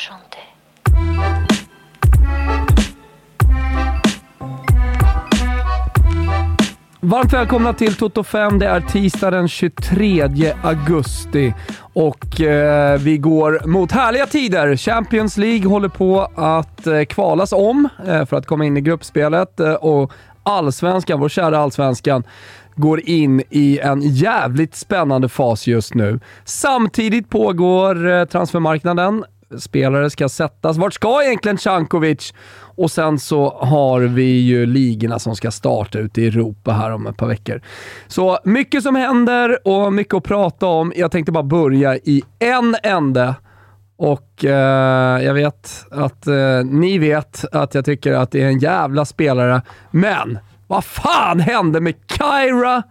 Horisonte. Varmt välkomna till Toto 5. Det är tisdag den 23 augusti och vi går mot härliga tider. Champions League håller på att kvalas om för att komma in i gruppspelet och Allsvenskan, vår kära Allsvenskan, går in i en jävligt spännande fas just nu. Samtidigt pågår transfermarknaden. Spelare ska sättas. Vart ska egentligen Tjankovic? Och sen så har vi ju ligorna som ska starta ute i Europa här om ett par veckor. Så mycket som händer och mycket att prata om. Jag tänkte bara börja i en ände. Och jag vet att ni vet att jag tycker att det är en jävla spelare. Men vad fan hände med Kyra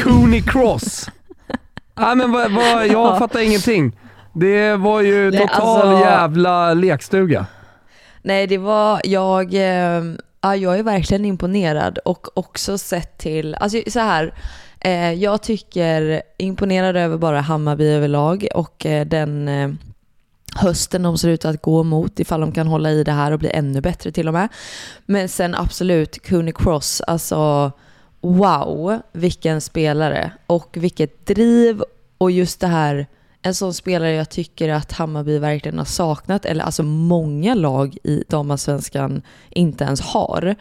Cooney-Cross? Nej, men jag fattar ingenting. Det var ju total jävla lekstuga. Nej, det var jag är verkligen imponerad och också sett till så här. Jag tycker imponerad över bara Hammarby överlag och den hösten de ser ut att gå mot, ifall de kan hålla i det här och bli ännu bättre till och med. Men sen absolut Cooney-Cross, wow, vilken spelare och vilket driv, och just det här, en sån spelare jag tycker att Hammarby verkligen har saknat, eller många lag i Damallsvenskan inte ens har.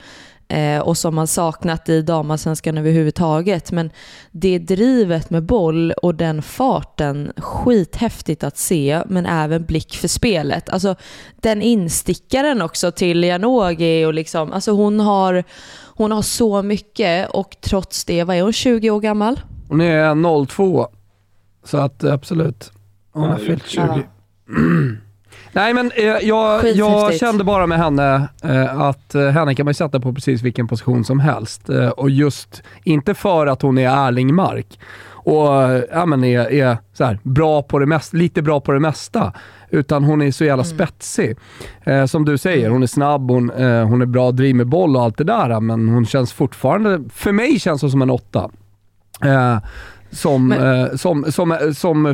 Och som man saknat i Damallsvenskan överhuvudtaget. Men det drivet med boll och den farten, skithäftigt att se. Men även blick för spelet. Den instickaren också till Janogi. Och hon har så mycket. Och trots det, vad är hon, 20 år gammal? Hon är 02. Så att absolut. Hon har fyllt 20. Nej, men jag kände bara med henne att henne kan man ju sätta på precis vilken position som helst. Och just inte för att hon är Erlingmark och är så här, bra på det mesta, lite bra på det mesta, utan hon är så jävla spetsig. Som du säger, hon är snabb, hon är bra, driv med boll och allt det där, men hon känns fortfarande, för mig känns hon som en 8. Som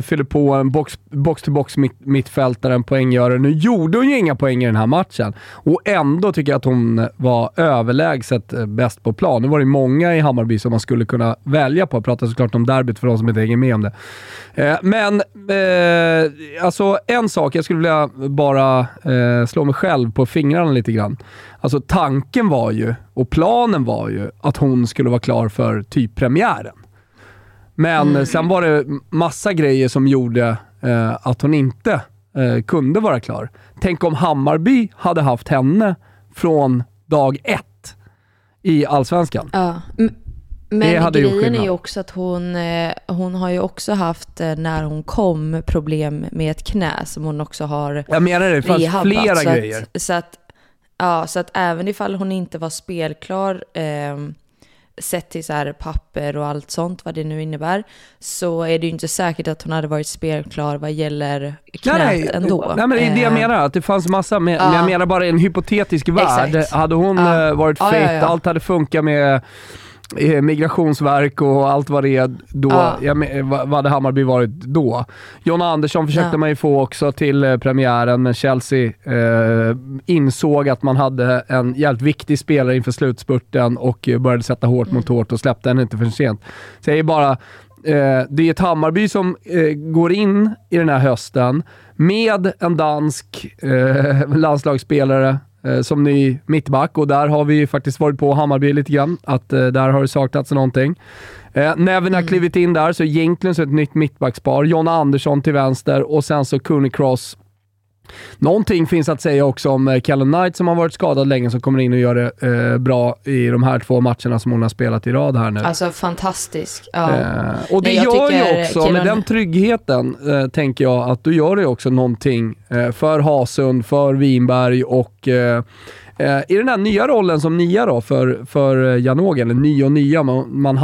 fyller på en box-to-box mittfältare, en poänggörare. Nu gjorde hon ju inga poäng i den här matchen. Och ändå tycker jag att hon var överlägset bäst på plan. Nu var det många i Hammarby som man skulle kunna välja på. Jag pratar såklart om derbyt för de som inte hänger med om det. En sak, jag skulle vilja bara slå mig själv på fingrarna lite grann. Tanken var ju, och planen var ju, att hon skulle vara klar för typ premiären. Men sen var det massa grejer som gjorde att hon inte kunde vara klar. Tänk om Hammarby hade haft henne från dag 1 i Allsvenskan. Ja. Men grejen är ju också att hon har ju också haft, när hon kom, problem med ett knä som hon också har. Jag menar det fanns flera grejer. Så att även ifall hon inte var spelklar sett till så här papper och allt sånt, vad det nu innebär, så är det ju inte säkert att hon hade varit spelklar vad gäller knät ändå. Nej, men det är det jag menar, att det fanns massa, men jag menar bara en hypotetisk värld. Exakt. Hade hon varit fit, allt hade funkat med migrationsverk och allt vad det är då, vad hade Hammarby varit då? John Andersson försökte man ju få också till premiären, men Chelsea insåg att man hade en jävligt viktig spelare inför slutspurten och började sätta hårt mot hårt och släppte den inte för sent. Så jag är bara, det är ett Hammarby som går in i den här hösten med en dansk landslagsspelare som ny mittback, och där har vi ju faktiskt varit på Hammarby lite grann, att där har det saknats någonting. Näven har klivit in där, så egentligen så ett nytt mittbackspar, John Andersson till vänster och sen så Cooney-Cross. Någonting finns att säga också om Callum Knight som har varit skadad länge, som kommer in och gör det bra i de här 2 matcherna som hon har spelat i rad här nu. Fantastisk. Ja. Och det gör ju också, med den tryggheten tänker jag att du gör det också någonting för Hasund, för Vinberg och i den här nya rollen som nia då för Janogi, eller ny och nya, man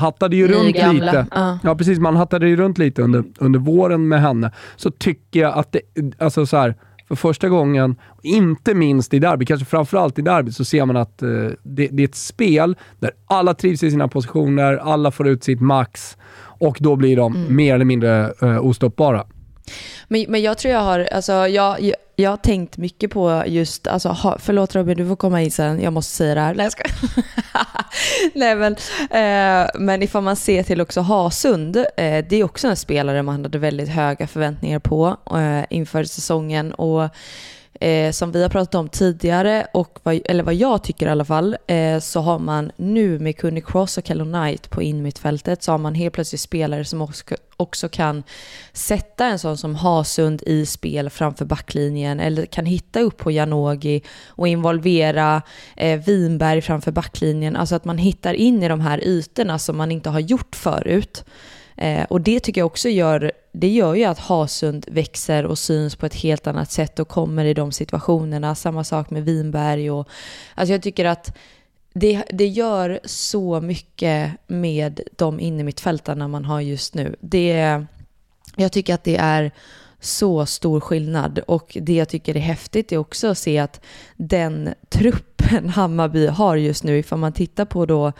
hattade ju runt lite. Ja, precis, man hattade ju runt lite under våren med henne. Så tycker jag att det, så här, för första gången, inte minst i derby, kanske framförallt i derby, så ser man att det är ett spel där alla trivs i sina positioner, alla får ut sitt max och då blir de mer eller mindre ostoppbara. Men jag tror jag har, alltså, jag har tänkt mycket på just, alltså, förlåt Robin, du får komma in sen, jag måste säga det här. Nej, jag ska. Nej men ifall man ser till också Hasund, det är också en spelare man hade väldigt höga förväntningar på inför säsongen, och som vi har pratat om tidigare, och vad jag tycker i alla fall, så har man nu med Cooney-Cross och Callum Knight på inmittfältet, så har man helt plötsligt spelare som också kan sätta en sån som Hasund i spel framför backlinjen, eller kan hitta upp på Janogi och involvera Vinberg framför backlinjen, alltså att man hittar in i de här ytorna som man inte har gjort förut. Och det tycker jag också gör ju att Hasund växer och syns på ett helt annat sätt och kommer i de situationerna. Samma sak med Vinberg. Och, alltså jag tycker att det gör så mycket med de innermittfältarna man har just nu. Jag tycker att det är så stor skillnad, och det jag tycker är häftigt är också att se att den truppen Hammarby har just nu, ifall man tittar på då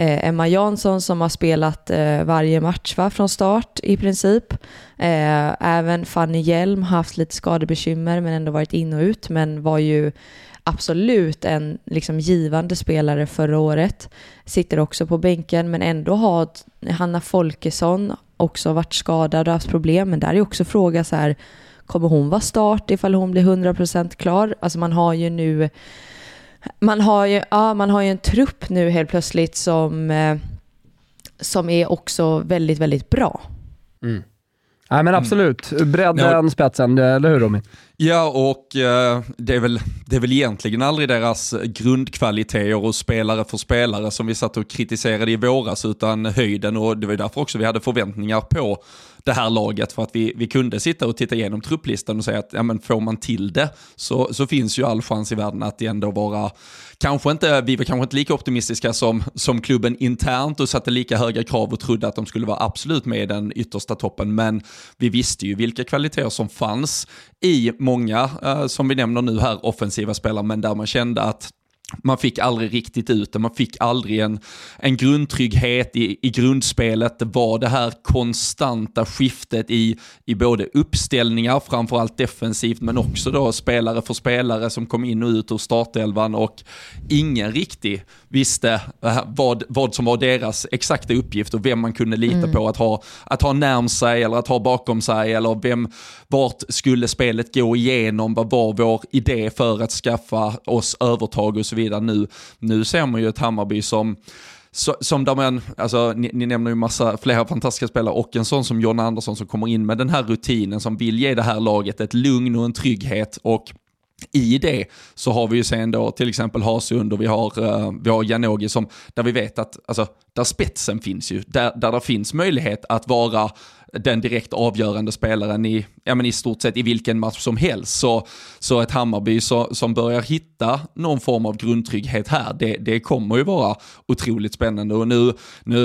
Emma Jansson som har spelat varje match från start i princip. Även Fanny Hjelm har haft lite skadebekymmer men ändå varit in och ut, men var ju absolut en liksom givande spelare förra året. Sitter också på bänken, men ändå har Hanna Folkesson också varit skadad och haft problem, men där är också fråga så här, kommer hon vara start ifall hon blir 100% klar? Alltså man har ju en trupp nu helt plötsligt som är också väldigt, väldigt bra. Mm. Nej, men absolut. Bredden, spetsen, eller hur Romy? Ja, och det är väl egentligen aldrig deras grundkvaliteter och spelare för spelare som vi satt och kritiserade i våras, utan höjden, och det var därför också vi hade förväntningar på det här laget, för att vi kunde sitta och titta igenom trupplistan och säga att ja, men får man till det så finns ju all chans i världen att det ändå vara, vi var kanske inte lika optimistiska som klubben internt och satte lika höga krav och trodde att de skulle vara absolut med i den yttersta toppen, men vi visste ju vilka kvaliteter som fanns i många, som vi nämner nu här, offensiva spelare, men där man kände att man fick aldrig riktigt ut det. Man fick aldrig en grundtrygghet i grundspelet. Det var det här konstanta skiftet i både uppställningar, framförallt defensivt, men också då spelare för spelare som kom in och ut ur startelvan, och ingen riktigt visste vad som var deras exakta uppgift och vem man kunde lita på att ha närm sig eller att ha bakom sig, eller vart skulle spelet gå igenom, vad var vår idé för att skaffa oss övertag och så vidare. Nu ser man ju ett Hammarby som där man, alltså, ni nämner ju massa flera fantastiska spelare, och en sån som John Andersson som kommer in med den här rutinen, som vill ge det här laget ett lugn och en trygghet, och i det så har vi ju sen då till exempel Hasund, och vi har Janogi, som där vi vet att, alltså, där spetsen finns ju, där det finns möjlighet att vara den direkt avgörande spelaren i stort sett i vilken match som helst, så ett Hammarby som börjar hitta någon form av grundtrygghet här, det kommer ju vara otroligt spännande. Och nu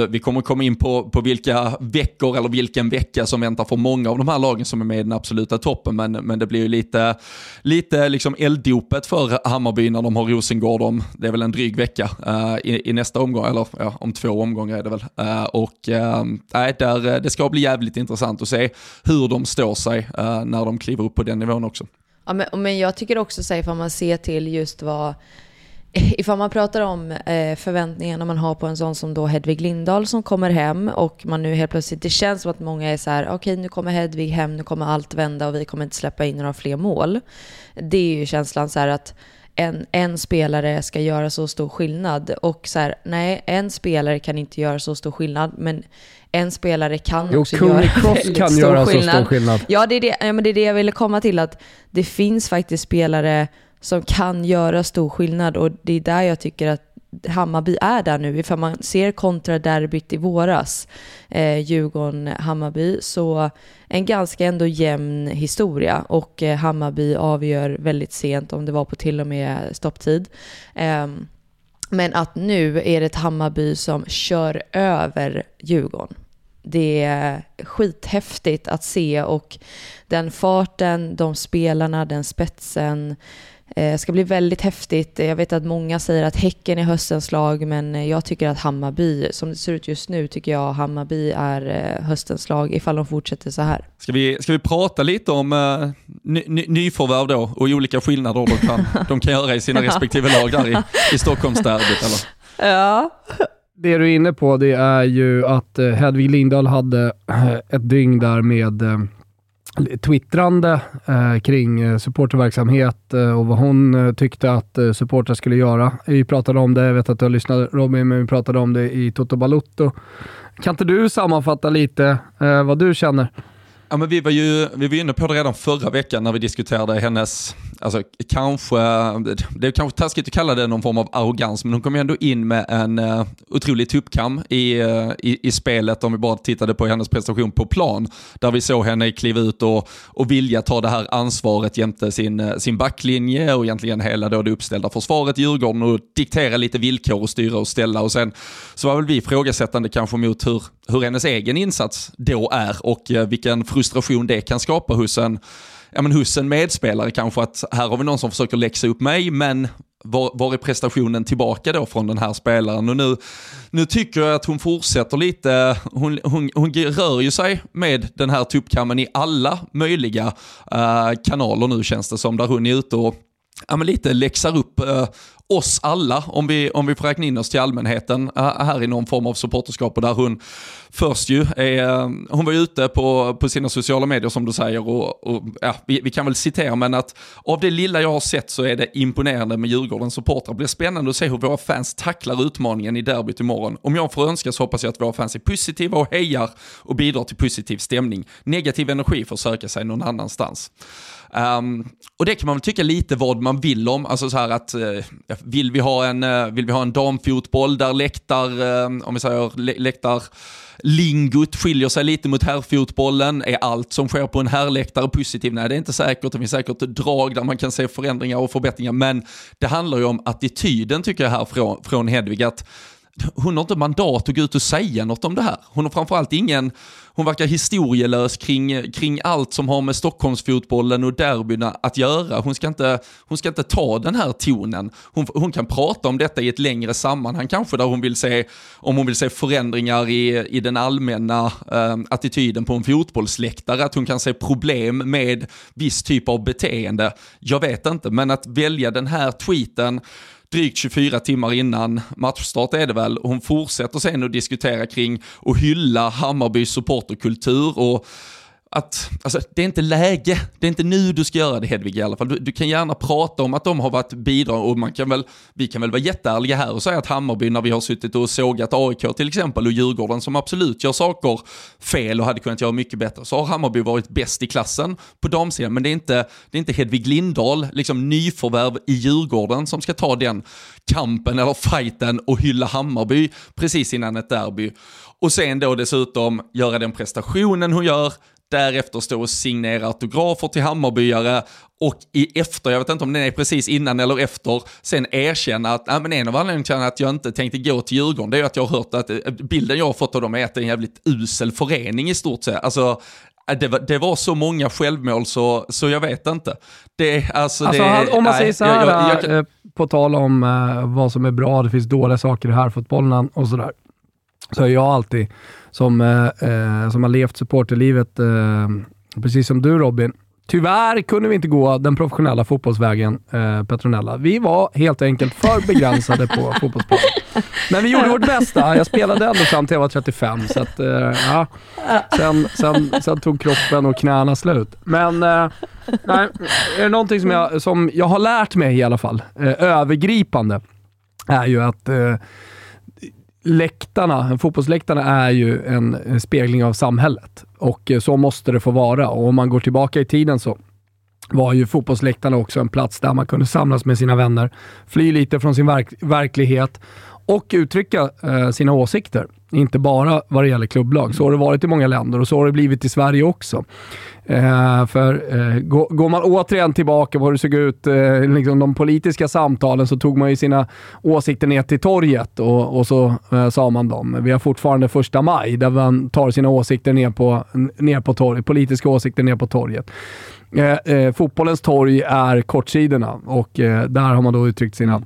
vi kommer komma in på vilka veckor eller vilken vecka som väntar för många av de här lagen som är med i den absoluta toppen, men det blir ju lite liksom elddopet för Hammarby när de har Rosengård om, det är väl en dryg vecka i nästa omgång, eller ja, om 2 omgångar är det väl, det ska bli jävligt intressant att se hur de står sig när de kliver upp på den nivån också. Ja, men jag tycker också så här, ifall man ser till just vad, ifall man pratar om förväntningarna man har på en sån som då Hedvig Lindahl som kommer hem, och man nu helt plötsligt, det känns som att många är så här, okej, nu kommer Hedvig hem, nu kommer allt vända och vi kommer inte släppa in några fler mål. Det är ju känslan så här, att en spelare ska göra så stor skillnad, och så här, nej, en spelare kan inte göra så stor skillnad, men en spelare kan också göra så stor skillnad. Ja, det är det jag ville komma till, att det finns faktiskt spelare som kan göra stor skillnad, och det är där jag tycker att Hammarby är där nu. För man ser kontra derbyt i våras, Djurgården-Hammarby, så en ganska ändå jämn historia, och Hammarby avgör väldigt sent, om det var på till och med stopptid. Men att nu är det ett Hammarby som kör över Djurgården. Det är skithäftigt att se, och den farten, de spelarna, den spetsen, Det ska bli väldigt häftigt. Jag vet att många säger att Häcken är höstens lag, men jag tycker att Hammarby, som det ser ut just nu, tycker jag Hammarby är höstens lag ifall de fortsätter så här. Ska vi prata lite om nyförvärv då och olika skillnader de kan göra i sina respektive lag där i Stockholmsderbyt, eller? Ja. Det du är inne på, det är ju att Hedvig Lindahl hade ett dygn där med twittrande kring supporterverksamhet och vad hon tyckte att supportrar skulle göra. Vi pratade om det, jag vet att jag lyssnade Robin, men vi pratade om det i Toto Balotto. Kan inte du sammanfatta lite vad du känner? Ja, men vi var ju inne på det redan förra veckan när vi diskuterade hennes, alltså kanske, det är kanske taskigt att kalla det någon form av arrogans, men hon kom ju ändå in med en otrolig tuppkam i spelet om vi bara tittade på hennes prestation på plan, där vi såg henne kliva ut och vilja ta det här ansvaret jämte sin backlinje och egentligen hela då det uppställda försvaret i Djurgården och diktera lite villkor och styra och ställa, och sen så var väl vi frågasättande kanske mot hur hennes egen insats då är och vilken frustration det kan skapa hos en medspelare kanske, att här har vi någon som försöker läxa upp mig, men var är prestationen tillbaka då från den här spelaren? Och nu tycker jag att hon fortsätter lite, hon rör ju sig med den här tuppkammen i alla möjliga kanaler nu, känns det som, där hon är ute och lite läxar upp oss alla, om vi får räkna in oss till allmänheten här i någon form av supporterskap, och där hon först ju hon var ute på sina sociala medier som du säger och ja, vi kan väl citera, men att av det lilla jag har sett så är det imponerande med Djurgårdens supportrar. Det blir spännande att se hur våra fans tacklar utmaningen i derbyt imorgon. Om jag får önska så hoppas jag att våra fans är positiva och hejar och bidrar till positiv stämning. Negativ energi får söka sig någon annanstans. Och det kan man väl tycka lite vad man vill om, alltså så här att vill vi ha en damfotboll där läktarlingot skiljer sig lite mot herrfotbollen, är allt som sker på en herrläktare positiv? Nej, det är inte säkert. Det finns säkert drag där man kan se förändringar och förbättringar, men det handlar ju om attityden, tycker jag, här från Hedvig, att hon har inte mandat att gå ut och säga något om det här. Hon har framförallt hon verkar historielös kring allt som har med Stockholmsfotbollen och derbyna att göra. Hon ska inte ta den här tonen. Hon kan prata om detta i ett längre sammanhang kanske, där om hon vill se förändringar i den allmänna attityden på en fotbollsläktare, att hon kan se problem med viss typ av beteende. Jag vet inte, men att välja den här tweeten drygt 24 timmar innan matchstart är det väl. Hon fortsätter sen att diskutera kring och hylla Hammarbys supporterkultur och att, alltså, det är inte läge. Det är inte nu du ska göra det, Hedvig, i alla fall. Du kan gärna prata om att de har varit bidrag, och vi kan väl vara jätteärliga här och säga att Hammarby, när vi har suttit och sågat AIK till exempel och Djurgården som absolut gör saker fel och hade kunnat göra mycket bättre, så har Hammarby varit bäst i klassen på damsidan, men det är inte Hedvig Lindahl, liksom nyförvärv i Djurgården, som ska ta den kampen eller fighten och hylla Hammarby precis innan ett derby. Och sen då dessutom göra den prestationen hon gör, därefter stå och signera autografer till Hammarbyare och jag vet inte om det är precis innan eller efter, sen erkänna att men en av anledningarna till att jag inte tänkte gå till Djurgården, det är att jag har hört att bilden jag har fått av dem är att det är en jävligt usel förening i stort sett. Alltså, det var så många självmål så jag vet inte. Om man säger så här, på tal om vad som är bra, det finns dåliga saker i här fotbollen och sådär. Så är jag alltid som har levt supporterlivet precis som du, Robin. Tyvärr kunde vi inte gå den professionella fotbollsvägen, Petronella. Vi var helt enkelt för begränsade på fotbollsplanen. Men vi gjorde vårt bästa. Jag spelade ändå fram till jag var 35. Så att, ja. Sen tog kroppen och knäna slut. Men nej, är det någonting som jag har lärt mig i alla fall, övergripande, är ju att fotbollsläktarna är ju en spegling av samhället, och så måste det få vara. Och om man går tillbaka i tiden så var ju fotbollsläktarna också en plats där man kunde samlas med sina vänner, fly lite från sin verklighet och uttrycka sina åsikter. Inte bara vad det gäller klubblag. Så har det varit i många länder och så har det blivit i Sverige också. Går man återigen tillbaka på hur det såg ut liksom de politiska samtalen, så tog man ju sina åsikter ner till torget och så sa man dem. Vi har fortfarande 1 maj där man tar sina åsikter ner på torget, politiska åsikter ner på torget. Fotbollens torg är kortsidorna och där har man då uttryckt sina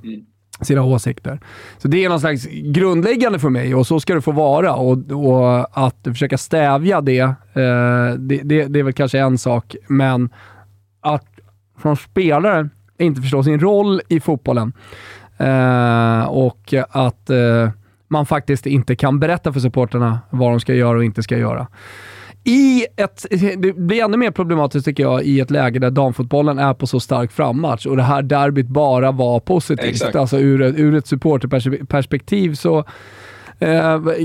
åsikter. Så det är någon slags grundläggande för mig och så ska det få vara, och att försöka stävja det är väl kanske en sak, men att som spelare inte förstå sin roll i fotbollen och att man faktiskt inte kan berätta för supporterna vad de ska göra och inte ska göra. Det blir ännu mer problematiskt tycker jag i ett läge där damfotbollen är på så stark frammarsch och det här derbyt bara var positivt. Exakt. Alltså ur ett supporterperspektiv så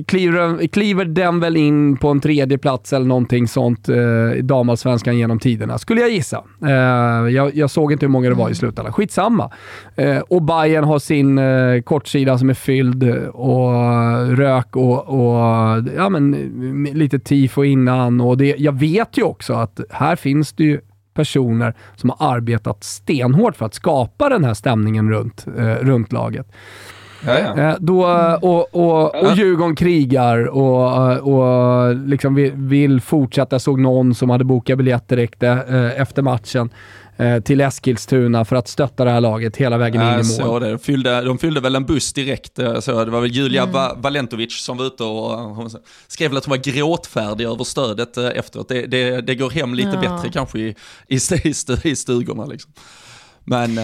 kliver den väl in på en 3:e plats eller någonting sånt i Damallsvenskan genom tiderna, skulle jag gissa. Jag såg inte hur många det var i slutändan. Skitsamma. Och Bayern har sin kortsida som är fylld och rök och ja, men, lite tifo innan. Och det, jag vet ju också att här finns det ju personer som har arbetat stenhårt för att skapa den här stämningen runt laget. Ja. Då, och Djurgården krigar och liksom vill fortsätta. Jag såg någon som hade bokat biljetter direkt efter matchen till Eskilstuna för att stötta det här laget hela vägen in i mål. De fyllde väl en buss direkt. Så det var väl Julia Valentovic som var ute och skrev att hon var gråtfärdig över stödet efteråt. Det går hem lite bättre kanske i stugorna liksom. Men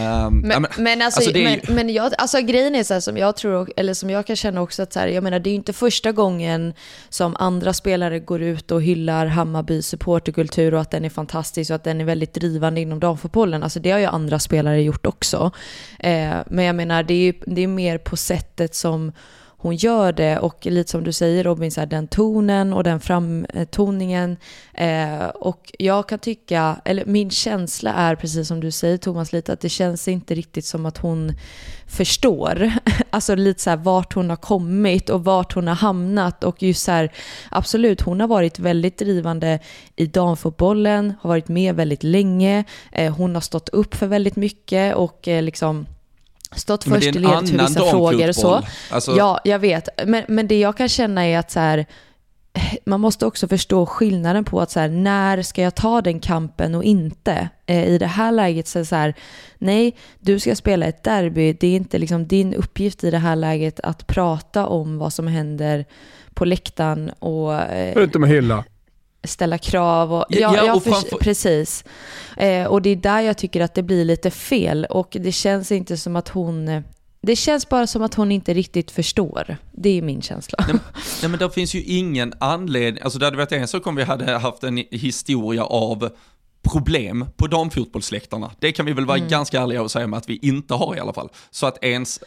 grejen är så här, som jag tror, eller som jag kan känna också, att så här, jag menar, det är ju inte första gången som andra spelare går ut och hyllar Hammarby supporterkultur och att den är fantastisk och att den är väldigt drivande inom damfotbollen. Alltså det har ju andra spelare gjort också, men jag menar det är mer på sättet som hon gör det, och lite som du säger Robin, så här, den tonen och den framtoningen. Och jag kan tycka, eller min känsla är precis som du säger Thomas lite, att det känns inte riktigt som att hon förstår alltså lite så här, vart hon har kommit och vart hon har hamnat. Och just så här, absolut, hon har varit väldigt drivande i damfotbollen, har varit med väldigt länge, hon har stått upp för väldigt mycket och liksom stått först i ledet för vissa frågor och så. Alltså... Ja, jag vet. Men det jag kan känna är att så här, man måste också förstå skillnaden på att så här, när ska jag ta den kampen och inte? I det här läget så är det så här, nej, du ska spela ett derby. Det är inte liksom din uppgift i det här läget att prata om vad som händer på läktaren och... Förutom att hylla. Ställa krav och precis. Och det är där jag tycker att det blir lite fel, och det känns inte som att hon, det känns bara som att hon inte riktigt förstår. Det är min känsla. Nej, men det finns ju ingen anledning, alltså där vet jag, så kom vi hade haft en historia av problem på damfotbollsläktarna. Det kan vi väl vara ganska ärliga och säga med att vi inte har i alla fall. Så att ens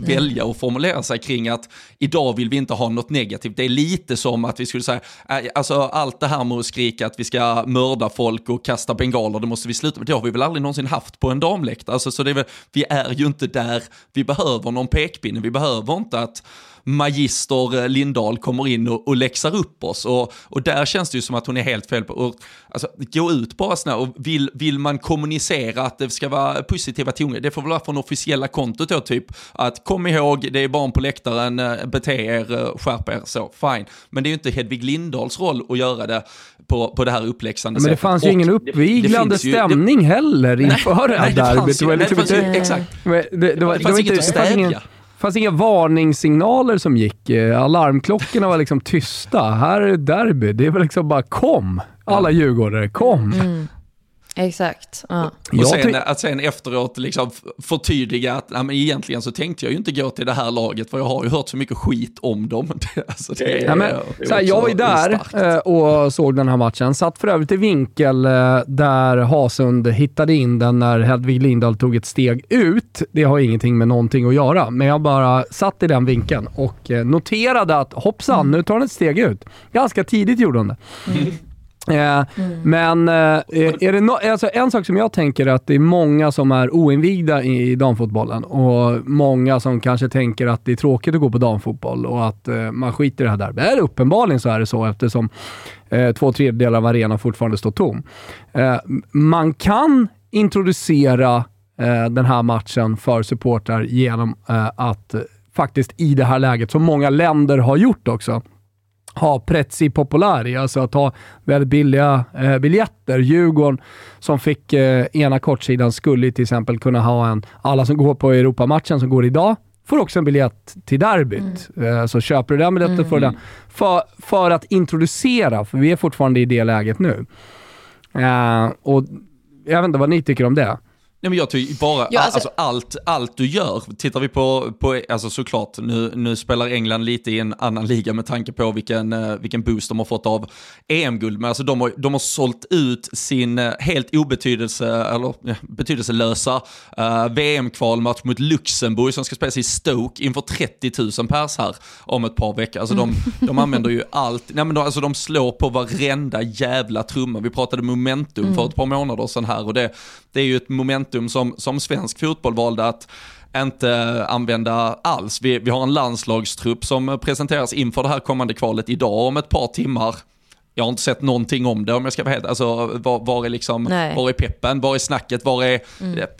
välja och formulera sig kring att idag vill vi inte ha något negativt. Det är lite som att vi skulle säga, alltså allt det här med att skrika att vi ska mörda folk och kasta bengaler, det måste vi sluta med. Det har vi väl aldrig någonsin haft på en damläktare. Alltså, så det är väl, vi är ju inte där, vi behöver någon pekpinne, vi behöver inte att Magister Lindahl kommer in och läxar upp oss, och där känns det ju som att hon är helt fel på, och alltså, gå ut bara sådär, och vill man kommunicera att det ska vara positiva toner, det får väl vara från officiella kontot då, typ att kom ihåg, det är barn på läktaren, bete er, skärp er, så fine. Men det är ju inte Hedvig Lindahls roll att göra det på det här uppläxande sättet. Men det fanns ju ingen uppviglande stämning heller inför det här derbyt. Det fanns inget att stävja. Det fanns inga varningssignaler som gick. Alarmklockorna var liksom tysta. Här är det derby. Det är väl liksom bara kom. Alla djurgårdare, kom. Mm. Exakt. Ja. Och sen efteråt liksom förtydliga att nej, men egentligen så tänkte jag ju inte gå till det här laget, för jag har ju hört så mycket skit om dem. Alltså jag var ju där och såg den här matchen. Satt för övrigt i vinkel där Hasund hittade in den när Hedvig Lindahl tog ett steg ut. Det har ingenting med någonting att göra, men jag bara satt i den vinkeln och noterade att hoppsan, nu tar han ett steg ut. Ganska tidigt gjorde hon det. Mm. Men är det alltså en sak som jag tänker att det är många som är oinvigda i damfotbollen och många som kanske tänker att det är tråkigt att gå på damfotboll och att man skiter i det här där. Men uppenbarligen så är det så eftersom 2/3 av arenan fortfarande står tom. Man kan introducera den här matchen för supportrar genom att faktiskt i det här läget, som många länder har gjort också, ha prezzi popolari, alltså att ha väldigt billiga biljetter. Djurgården som fick ena kortsidan skulle till exempel kunna ha en, alla som går på Europamatchen som går idag får också en biljett till derbyt. Så köper du den biljetten får du den. För att introducera, för vi är fortfarande i det läget nu. Och jag vet inte vad ni tycker om det. Nej, men jag tycker bara allt du gör, tittar vi på alltså såklart nu spelar England lite i en annan liga med tanke på vilken boost de har fått av EM-guld, men alltså de har sålt ut sin helt betydelselösa VM-kvalmatch mot Luxemburg som ska spelas i Stoke inför 30,000 pers här om ett par veckor. Alltså de använder ju allt. Nej, men de slår på varenda jävla trumma. Vi pratade momentum för ett par månader sedan här, och det är ju ett momentum som svensk fotboll valde att inte använda alls. Vi har en landslagstrupp som presenteras inför det här kommande kvalet idag om ett par timmar. Jag har inte sett någonting om det om jag ska vara helt... Alltså, var är liksom, var är peppen? Var är snacket? Var är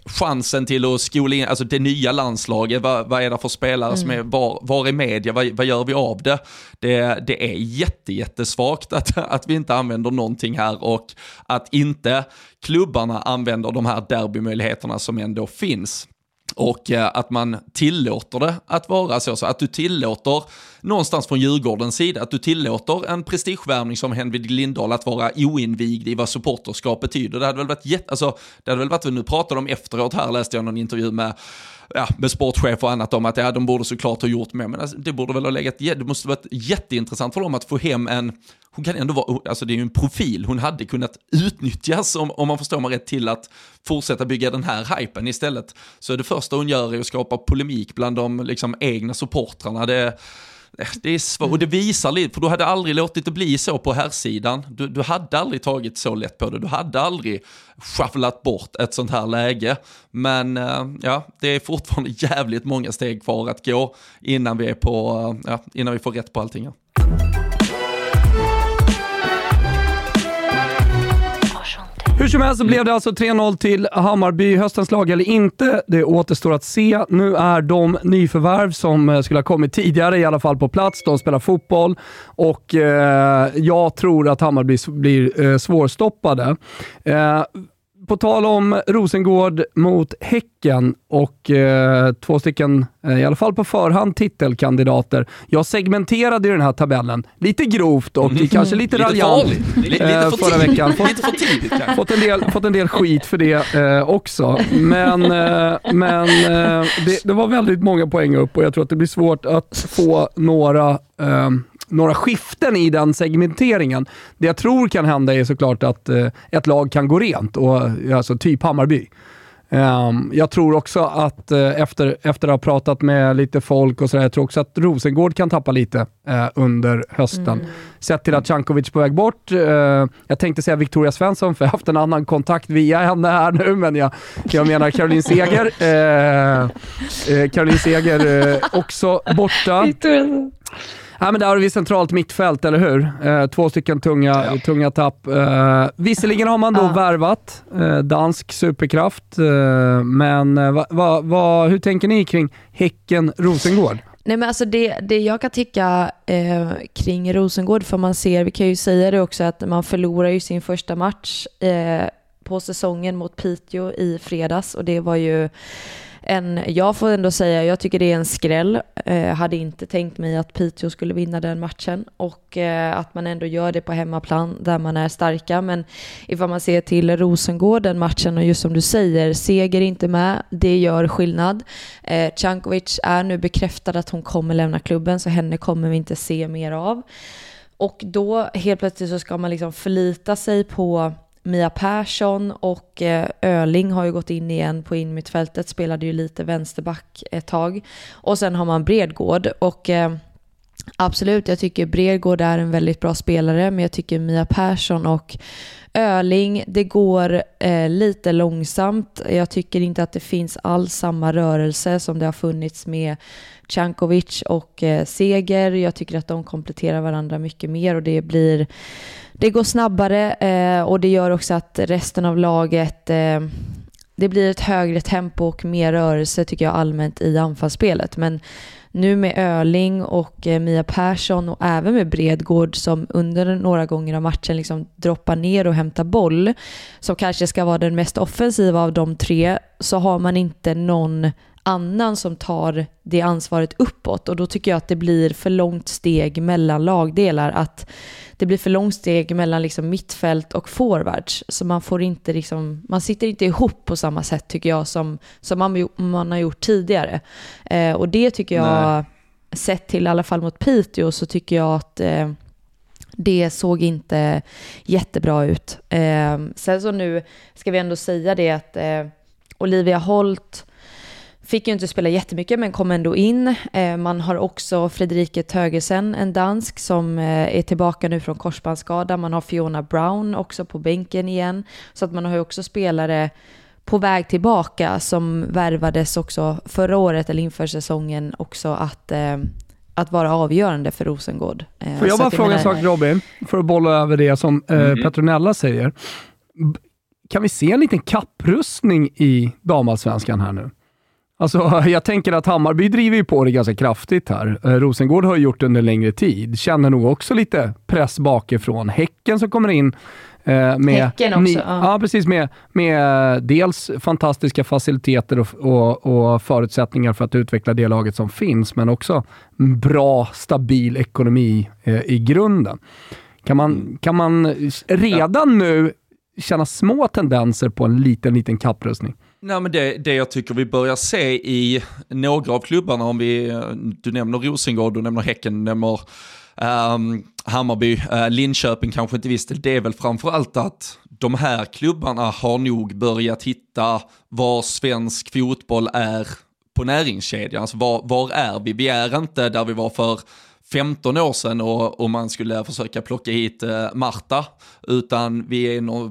chansen till att skola in? Alltså det nya landslaget, vad är det för spelare som är... Var är media? Vad gör vi av det? Det är jättesvagt att vi inte använder någonting här och att inte klubbarna använder de här derbymöjligheterna som ändå finns. Och att man tillåter det att vara så att du tillåter någonstans från Djurgårdens sida att du tillåter en prestigevärvning som Hedvig Lindahl att vara oinvigd i vad supporterskap betyder. Det hade väl varit nu pratade om efteråt här, läste jag någon intervju med sportchef och annat om att de borde såklart ha gjort med, men alltså, det borde väl ha legat, det måste varit jätteintressant för dem att få hem en, hon kan ändå vara, alltså det är ju en profil, hon hade kunnat utnyttjas om man förstår mig rätt till att fortsätta bygga den här hypen istället. Så det första hon gör är att skapa polemik bland de liksom egna supportrarna. Det är svårt, och det visar lite, för du hade aldrig låtit det bli så på här sidan. Du hade aldrig tagit så lätt på det. Du hade aldrig schafflat bort ett sånt här läge. Men det är fortfarande jävligt många steg kvar att gå innan vi är på innan vi får rätt på allting. Hur som helst så blev det alltså 3-0 till Hammarby. Höstens lag eller inte, det återstår att se. Nu är de nyförvärv som skulle ha kommit tidigare i alla fall på plats. De spelar fotboll och jag tror att Hammarby blir svårstoppade. På tal om Rosengård mot Häcken och två stycken, i alla fall på förhand, titelkandidater. Jag segmenterade ju den här tabellen lite grovt och kanske lite raljant förra veckan. Fått en del skit för det också. Men det var väldigt många poäng upp och jag tror att det blir svårt att få några skiften i den segmenteringen. Det jag tror kan hända är såklart att ett lag kan gå rent, och alltså typ Hammarby. Jag tror också att efter att ha pratat med lite folk och så där, jag tror också att Rosengård kan tappa lite under hösten. Sett till att Tjankovic på väg bort. Jag tänkte säga Victoria Svensson, för jag har haft en annan kontakt via henne här nu, men jag menar Caroline Seger. Caroline Seger också borta. Ja, men där har vi centralt mittfält, eller hur? Två stycken tunga tapp. Visserligen har man då värvat dansk superkraft. Men hur tänker ni kring Häcken-Rosengård? Nej, men alltså det jag kan tycka kring Rosengård, för man ser, vi kan ju säga det också, att man förlorar ju sin första match på säsongen mot Piteå i fredags. Och det var ju... jag får ändå säga, jag tycker det är en skräll. Hade inte tänkt mig att Piteå skulle vinna den matchen, och att man ändå gör det på hemmaplan där man är starka. Men ifall man ser till Rosengård den matchen, och just som du säger, Seger inte med, det gör skillnad. Tjankovic är nu bekräftad att hon kommer lämna klubben, så henne kommer vi inte se mer av. Och då helt plötsligt så ska man liksom förlita sig på Mia Persson, och Öling har ju gått in igen på inmittfältet, spelade ju lite vänsterback ett tag. Och sen har man Bredgård, och Absolut, jag tycker Bredgård är en väldigt bra spelare, men jag tycker Mia Persson och Öling, det går lite långsamt. Jag tycker inte att det finns alls samma rörelse som det har funnits med Tjankovic och Seger. Jag tycker att de kompletterar varandra mycket mer och det går snabbare, och det gör också att resten av laget, det blir ett högre tempo och mer rörelse tycker jag allmänt i anfallsspelet. Men nu med Öling och Mia Persson och även med Bredgård som under några gånger av matchen liksom droppar ner och hämtar boll, som kanske ska vara den mest offensiva av de tre, så har man inte någon annan som tar det ansvaret uppåt, och då tycker jag att det blir för långt steg mellan lagdelar, att det blir för långt steg mellan liksom mittfält och forwards, så man får inte liksom, man sitter inte ihop på samma sätt tycker jag som man har gjort tidigare, och det tycker jag, sett till i alla fall mot Piteå, så tycker jag att det såg inte jättebra ut. Sen så nu ska vi ändå säga det att Olivia Holt fick ju inte spela jättemycket men kom ändå in. Man har också Fredrike Tögersen, en dansk som är tillbaka nu från korsbandsskada. Man har Fiona Brown också på bänken igen. Så att man har ju också spelare på väg tillbaka som värvades också förra året eller inför säsongen också att vara avgörande för Rosengård. Får jag bara fråga en sak, Robin, för att bolla över det som Petronella säger. Kan vi se en liten kapprustning i Damallsvenskan här nu? Alltså, jag tänker att Hammarby driver ju på det ganska kraftigt här. Rosengård har gjort det under längre tid. Känner nog också lite press bakifrån. Häcken som kommer in med Häcken också. Ja, precis, med dels fantastiska faciliteter och förutsättningar för att utveckla det laget som finns, men också bra, stabil ekonomi i grunden. Kan man redan nu känna små tendenser på en liten kapprustning? Nej, men det jag tycker vi börjar se i några av klubbarna, om du nämner Rosengård, du nämner Häcken, du nämner Hammarby, Linköping kanske inte visst. Det är väl framförallt att de här klubbarna har nog börjat hitta var svensk fotboll är på näringskedjan. Alltså var är vi? Vi är inte där vi var för 15 år sedan och man skulle försöka plocka hit Marta, utan vi är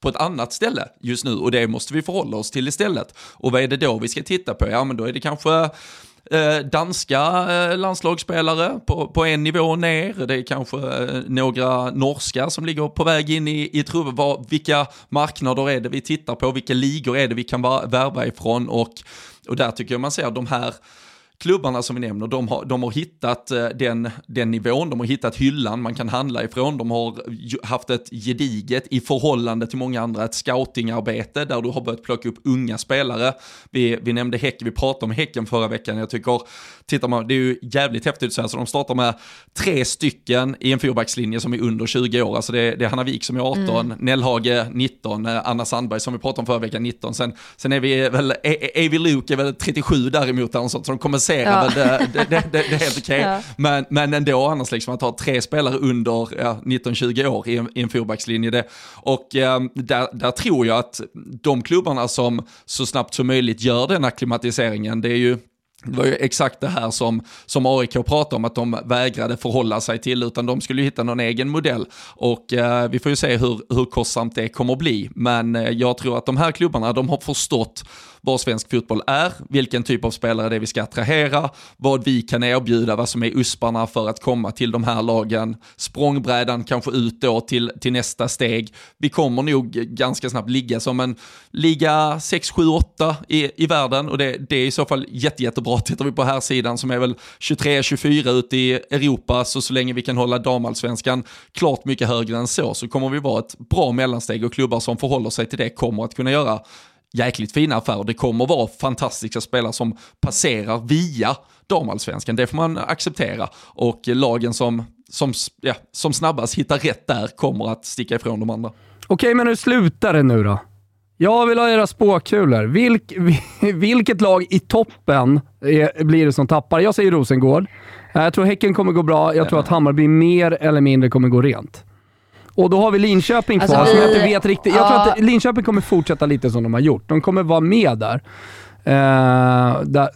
på ett annat ställe just nu, och det måste vi förhålla oss till istället. Och vad är det då vi ska titta på? Ja, men då är det kanske danska landslagsspelare på en nivå ner. Det är kanske några norska som ligger på väg in i truppen. Vilka marknader är det vi tittar på? Vilka ligor är det vi kan värva ifrån? Och där tycker jag man ser de här klubbarna som vi nämner, de har hittat den nivån, de har hittat hyllan man kan handla ifrån, de har haft ett gediget, i förhållande till många andra, ett scoutingarbete där du har börjat plocka upp unga spelare. Vi nämnde Häcken, vi pratade om Häcken förra veckan. Jag tycker, tittar man, det är ju jävligt häftigt så här, så de startar med 3 stycken i en fyrbackslinje som är under 20 år. Alltså det är Hanna Wik som är 18, Nelhage 19, Anna Sandberg som vi pratade om förra veckan 19, sen är vi väl Avi Luke är väl 37 däremot, så de kommer Ja. Det är helt okej. Ja. Men ändå, annars liksom att ha 3 spelare under 19-20 år i en fyrbackslinje. Där tror jag att de klubbarna som så snabbt som möjligt gör den här klimatiseringen, det var ju exakt det här som AIK pratade om, att de vägrade förhålla sig till, utan de skulle hitta någon egen modell, och vi får ju se hur kostsamt det kommer att bli, men jag tror att de här klubbarna, de har förstått vad svensk fotboll är, vilken typ av spelare det är vi ska attrahera, vad vi kan erbjuda, vad som är usparna för att komma till de här lagen, språngbrädan kanske ut då till nästa steg. Vi kommer nog ganska snabbt ligga som en liga 6-7-8 i världen, och det är i så fall jättebra. Tittar vi på här sidan som är väl 23-24 ute i Europa, så länge vi kan hålla damallsvenskan klart mycket högre än så kommer vi vara ett bra mellansteg, och klubbar som förhåller sig till det kommer att kunna göra jäkligt fina affärer. Det kommer att vara fantastiska spelare som passerar via damallsvenskan. Det får man acceptera. Och lagen som snabbast hittar rätt där kommer att sticka ifrån de andra. Okej, men hur slutar det nu då? Jag vill ha era spåkulor. Vilket lag i toppen blir det som tappar? Jag säger Rosengård. Jag tror Häcken kommer gå bra. Jag tror att Hammarby mer eller mindre kommer gå rent. Och då har vi Linköping kvar. Alltså, jag tror att Linköping kommer fortsätta lite som de har gjort. De kommer vara med där.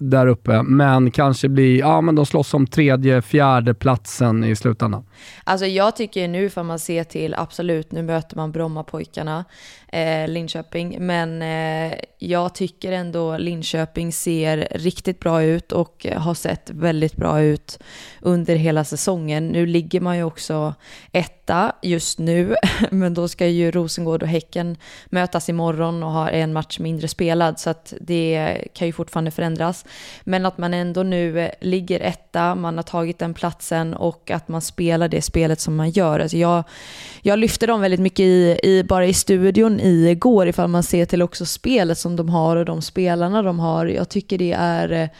där uppe. Men kanske blir, ja men de slåss om tredje, fjärde platsen i slutändan. Alltså jag tycker nu får man se till, absolut nu möter man Brommapojkarna, Linköping. Men jag tycker ändå Linköping ser riktigt bra ut och har sett väldigt bra ut under hela säsongen. Nu ligger man ju också etta just nu, men då ska ju Rosengård och Häcken mötas imorgon och har en match mindre spelad, så att det kan ju fortfarande förändras. Men att man ändå nu ligger etta, man har tagit den platsen och att man spelar det spelet som man gör. Alltså jag lyfter dem väldigt mycket bara i studion igår, ifall man ser till också spelet som de har och de spelarna de har. Jag tycker det är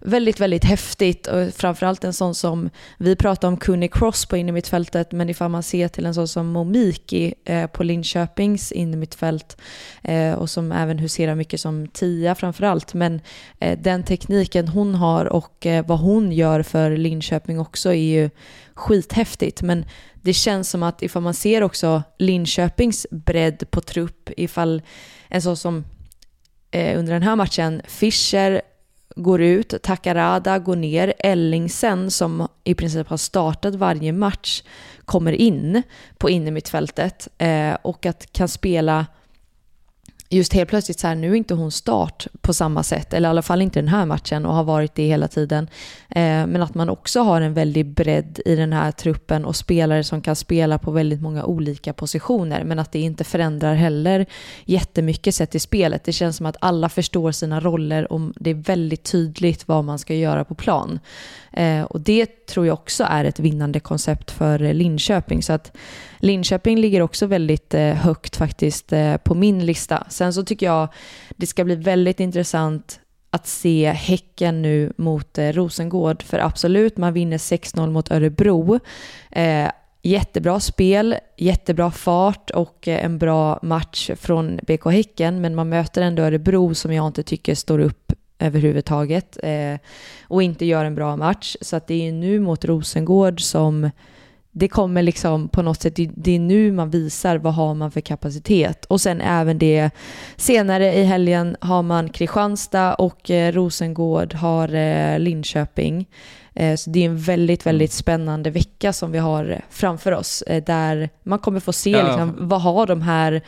väldigt, väldigt häftigt, och framförallt en sån som vi pratar om, Cooney-Cross på innermittfältet, men ifall man ser till en sån som Momiki på Linköpings innermittfält och som även huserar mycket som tia framförallt, men den tekniken hon har och vad hon gör för Linköping också är ju skithäftigt. Men det känns som att ifall man ser också Linköpings bredd på trupp, ifall en sån som under den här matchen Fischer går ut, Takarada går ner, Ellingsen som i princip har startat varje match kommer in på innermittfältet och att kan spela just helt plötsligt så här, nu är inte hon start på samma sätt, eller i alla fall inte den här matchen, och har varit det hela tiden, men att man också har en väldigt bredd i den här truppen och spelare som kan spela på väldigt många olika positioner, men att det inte förändrar heller jättemycket sett i spelet. Det känns som att alla förstår sina roller och det är väldigt tydligt vad man ska göra på plan, och det tror jag också är ett vinnande koncept för Linköping. Så att Linköping ligger också väldigt högt faktiskt på min lista. Sen så tycker jag det ska bli väldigt intressant att se Häcken nu mot Rosengård, för absolut, man vinner 6-0 mot Örebro. Jättebra spel, jättebra fart och en bra match från BK Häcken, men man möter ändå Örebro som jag inte tycker står upp överhuvudtaget och inte gör en bra match. Så att det är ju nu mot Rosengård som det kommer liksom på något sätt, det är nu man visar vad har man för kapacitet. Och sen även det senare i helgen har man Kristianstad och Rosengård har Linköping. Så det är en väldigt, väldigt spännande vecka som vi har framför oss, där man kommer få se liksom, vad har de här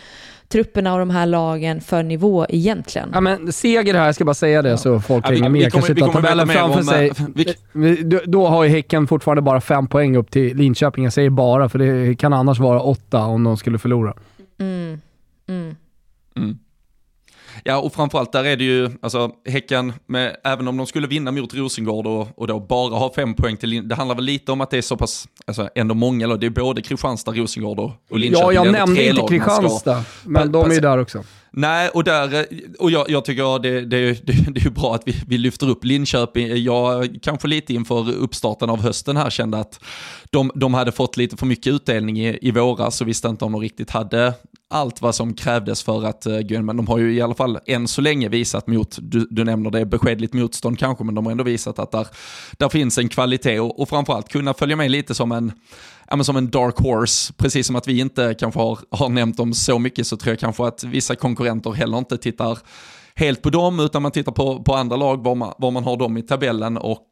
trupperna och de här lagen för nivå egentligen. Ja, men seger här, jag ska bara säga det så folk hänger med. Vi kommer ta tabellen framför sig. Då har ju Häcken fortfarande bara 5 poäng upp till Linköping. Jag säger bara, för det kan annars vara 8 om de skulle förlora. Ja, och framförallt där är det ju alltså, Häcken, med, även om de skulle vinna mot Rosengård och då bara ha 5 poäng till, det handlar väl lite om att det är så pass alltså, ändå många, eller det är både Kristianstad, Rosengård och Linköping. Ja, jag nämnde inte Kristianstad, men de är ju där också. Nej, och jag tycker ja, det är ju bra att vi lyfter upp Linköping. Jag kanske lite inför uppstarten av hösten här kände att de hade fått lite för mycket utdelning i våras och visste inte om de riktigt hade allt vad som krävdes för att gå. Men de har ju i alla fall än så länge visat mot, du nämner det, beskedligt motstånd kanske, men de har ändå visat att där finns en kvalitet och framförallt kunna följa med lite som en dark horse, precis som att vi inte kanske har nämnt dem så mycket, så tror jag kanske att vissa konkurrenter heller inte tittar helt på dem, utan man tittar på andra lag, var man har dem i tabellen. Och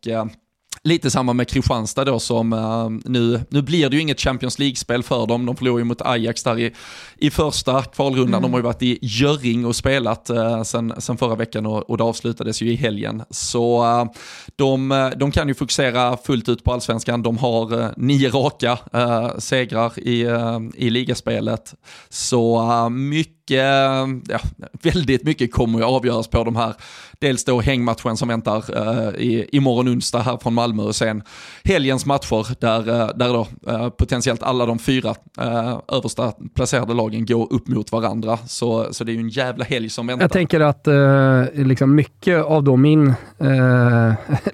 lite samma med Kristianstad då, som nu blir det ju inget Champions League-spel för dem. De förlorar ju mot Ajax där i första kvalrundan. De har ju varit i Göring och spelat sen förra veckan och det avslutades ju i helgen. Så de kan ju fokusera fullt ut på allsvenskan. De har 9 raka segrar i ligaspelet. Så väldigt mycket kommer ju avgöras på de här, dels då hängmatchen som väntar imorgon onsdag här från Malmö, och sen helgens matcher där då potentiellt alla de 4 översta placerade lagen går upp mot varandra, så det är ju en jävla helg som väntar. Jag tänker att liksom mycket av då min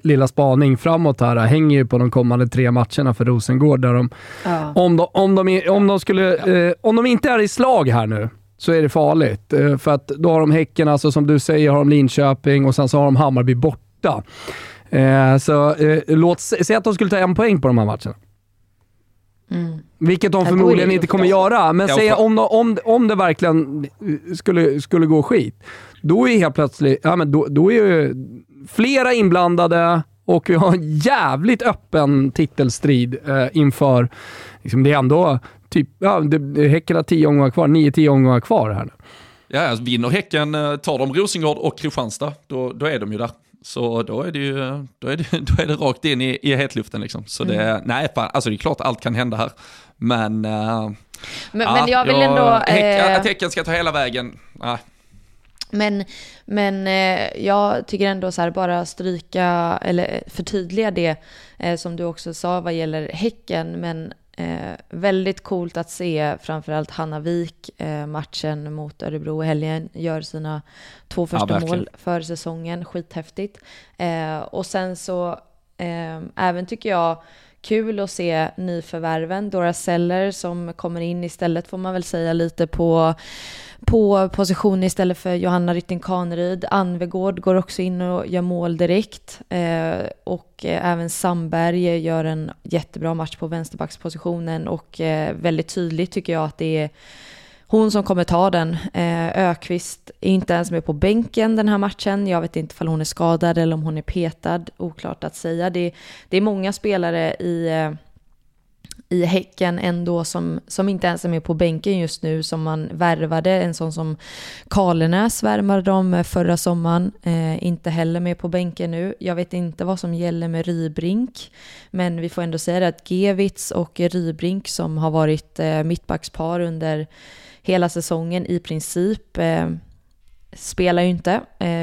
lilla spaning framåt här hänger ju på de kommande 3 matcherna för Rosengård, där om de inte är i slag här nu så är det farligt, för att då har de Häcken, alltså som du säger, har de Linköping och sen så har de Hammarby borta. Så säg att de skulle ta 1 poäng på de här matcherna. Vilket de förmodligen inte kommer göra, men säg om det verkligen skulle gå skit, Då är helt plötsligt, ja, men då är ju flera inblandade och vi har en jävligt öppen titelstrid inför liksom, det är ändå typ, ja, Häcken har 10 omgångar kvar, 9-10 omgångar kvar här nu. Ja, alltså, vinner Häcken, tar de Rosengård och Kristianstad, då är de ju där. Så då är det ju, då är det rakt in i hetluften liksom. Så det, nej fan, alltså det är klart allt kan hända här. Men jag vill ändå... att Häcken ska ta hela vägen. Men jag tycker ändå så här, bara stryka eller förtydliga det som du också sa vad gäller Häcken. Men väldigt coolt att se framförallt Hanna Wik, matchen mot Örebro i helgen, gör sina 2 första mål för säsongen, skithäftigt. Och sen så även tycker jag kul att se nyförvärven Dora Seller som kommer in istället, får man väl säga, lite på position istället för Johanna Rytting Kaneryd. Anvegård går också in och gör mål direkt, och även Sandberg gör en jättebra match på vänsterbackspositionen, och väldigt tydligt tycker jag att det är hon som kommer ta den. Ökvist är inte ens med på bänken den här matchen. Jag vet inte om hon är skadad eller om hon är petad. Oklart att säga. Det är många spelare i Häcken ändå som inte ens är med på bänken just nu, som man värvade. En sån som Karlenäs värmade dem förra sommaren, inte heller med på bänken nu. Jag vet inte vad som gäller med Rybrink, men vi får ändå säga det att Gewitz och Rybrink som har varit mittbackspar under hela säsongen i princip, spelar ju inte,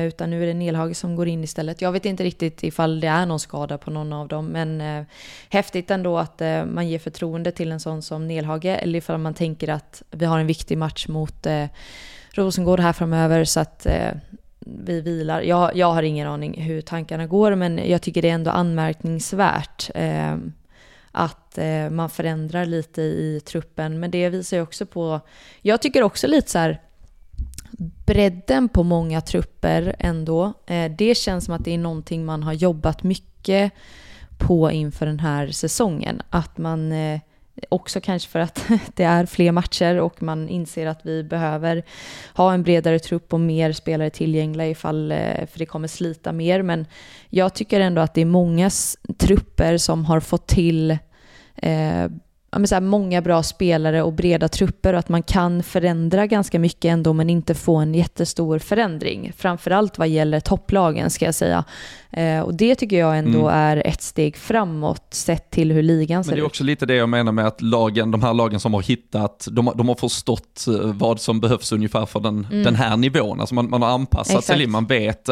utan nu är det Nelhage som går in istället. Jag vet inte riktigt ifall det är någon skada på någon av dem, men häftigt ändå att man ger förtroende till en sån som Nelhage, eller ifall man tänker att vi har en viktig match mot Rosengård här framöver, så att vi vilar. Jag har ingen aning hur tankarna går, men jag tycker det är ändå anmärkningsvärt att man förändrar lite i truppen, men det visar ju också på, jag tycker också lite så här, bredden på många trupper ändå. Det känns som att det är någonting man har jobbat mycket på inför den här säsongen. Att man också, kanske för att det är fler matcher och man inser att vi behöver ha en bredare trupp och mer spelare tillgängliga ifall, för det kommer slita mer. Men jag tycker ändå att det är många trupper som har fått till så här, många bra spelare och breda trupper, och att man kan förändra ganska mycket ändå men inte få en jättestor förändring, framförallt vad gäller topplagen ska jag säga, och det tycker jag ändå är ett steg framåt sett till hur ligan ser ut. Men det är också lite det jag menar med att lagen, de här lagen som har hittat, de har förstått vad som behövs ungefär för den här nivån, alltså man har anpassat sig, man vet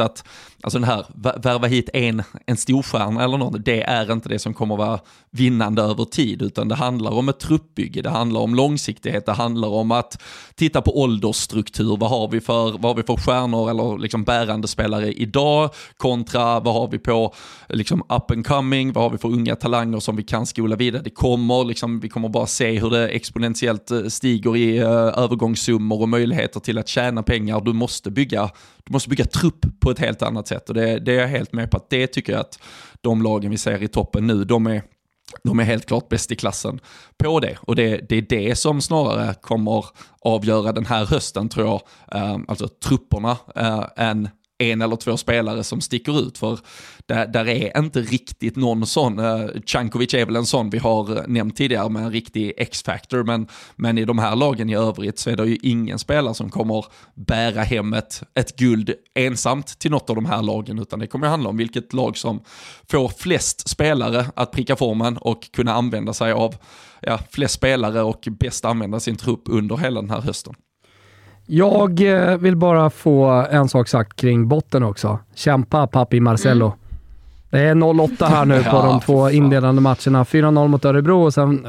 att alltså den här, värva hit en storstjärna eller något, det är inte det som kommer vara vinnande över tid, utan det handlar om ett truppbygge, det handlar om långsiktighet, det handlar om att titta på åldersstruktur, vad har vi för stjärnor eller liksom bärande spelare idag kontra vad har vi på liksom up and coming, vad har vi för unga talanger som vi kan skola vidare. Det kommer liksom, vi kommer bara se hur det exponentiellt stiger i övergångssummor och möjligheter till att tjäna pengar. Du måste bygga trupp på ett helt annat sätt, och det är jag helt med på, att det tycker jag att de lagen vi ser i toppen nu, de är helt klart bäst i klassen på det, och det är det som snarare kommer avgöra den här hösten tror jag, alltså trupperna, än en eller två spelare som sticker ut, för där är inte riktigt någon sån. Tjankovic är väl en sån vi har nämnt tidigare med en riktig X-factor, men i de här lagen i övrigt så är det ju ingen spelare som kommer bära hem ett guld ensamt till något av de här lagen, utan det kommer handla om vilket lag som får flest spelare att pricka formen och kunna använda sig av flest spelare och bäst använda sin trupp under hela den här hösten. Jag vill bara få en sak sagt kring botten också. Kämpa, Papi Marcello. Det är 0-8 här nu på de 2 inledande matcherna. 4-0 mot Örebro och sen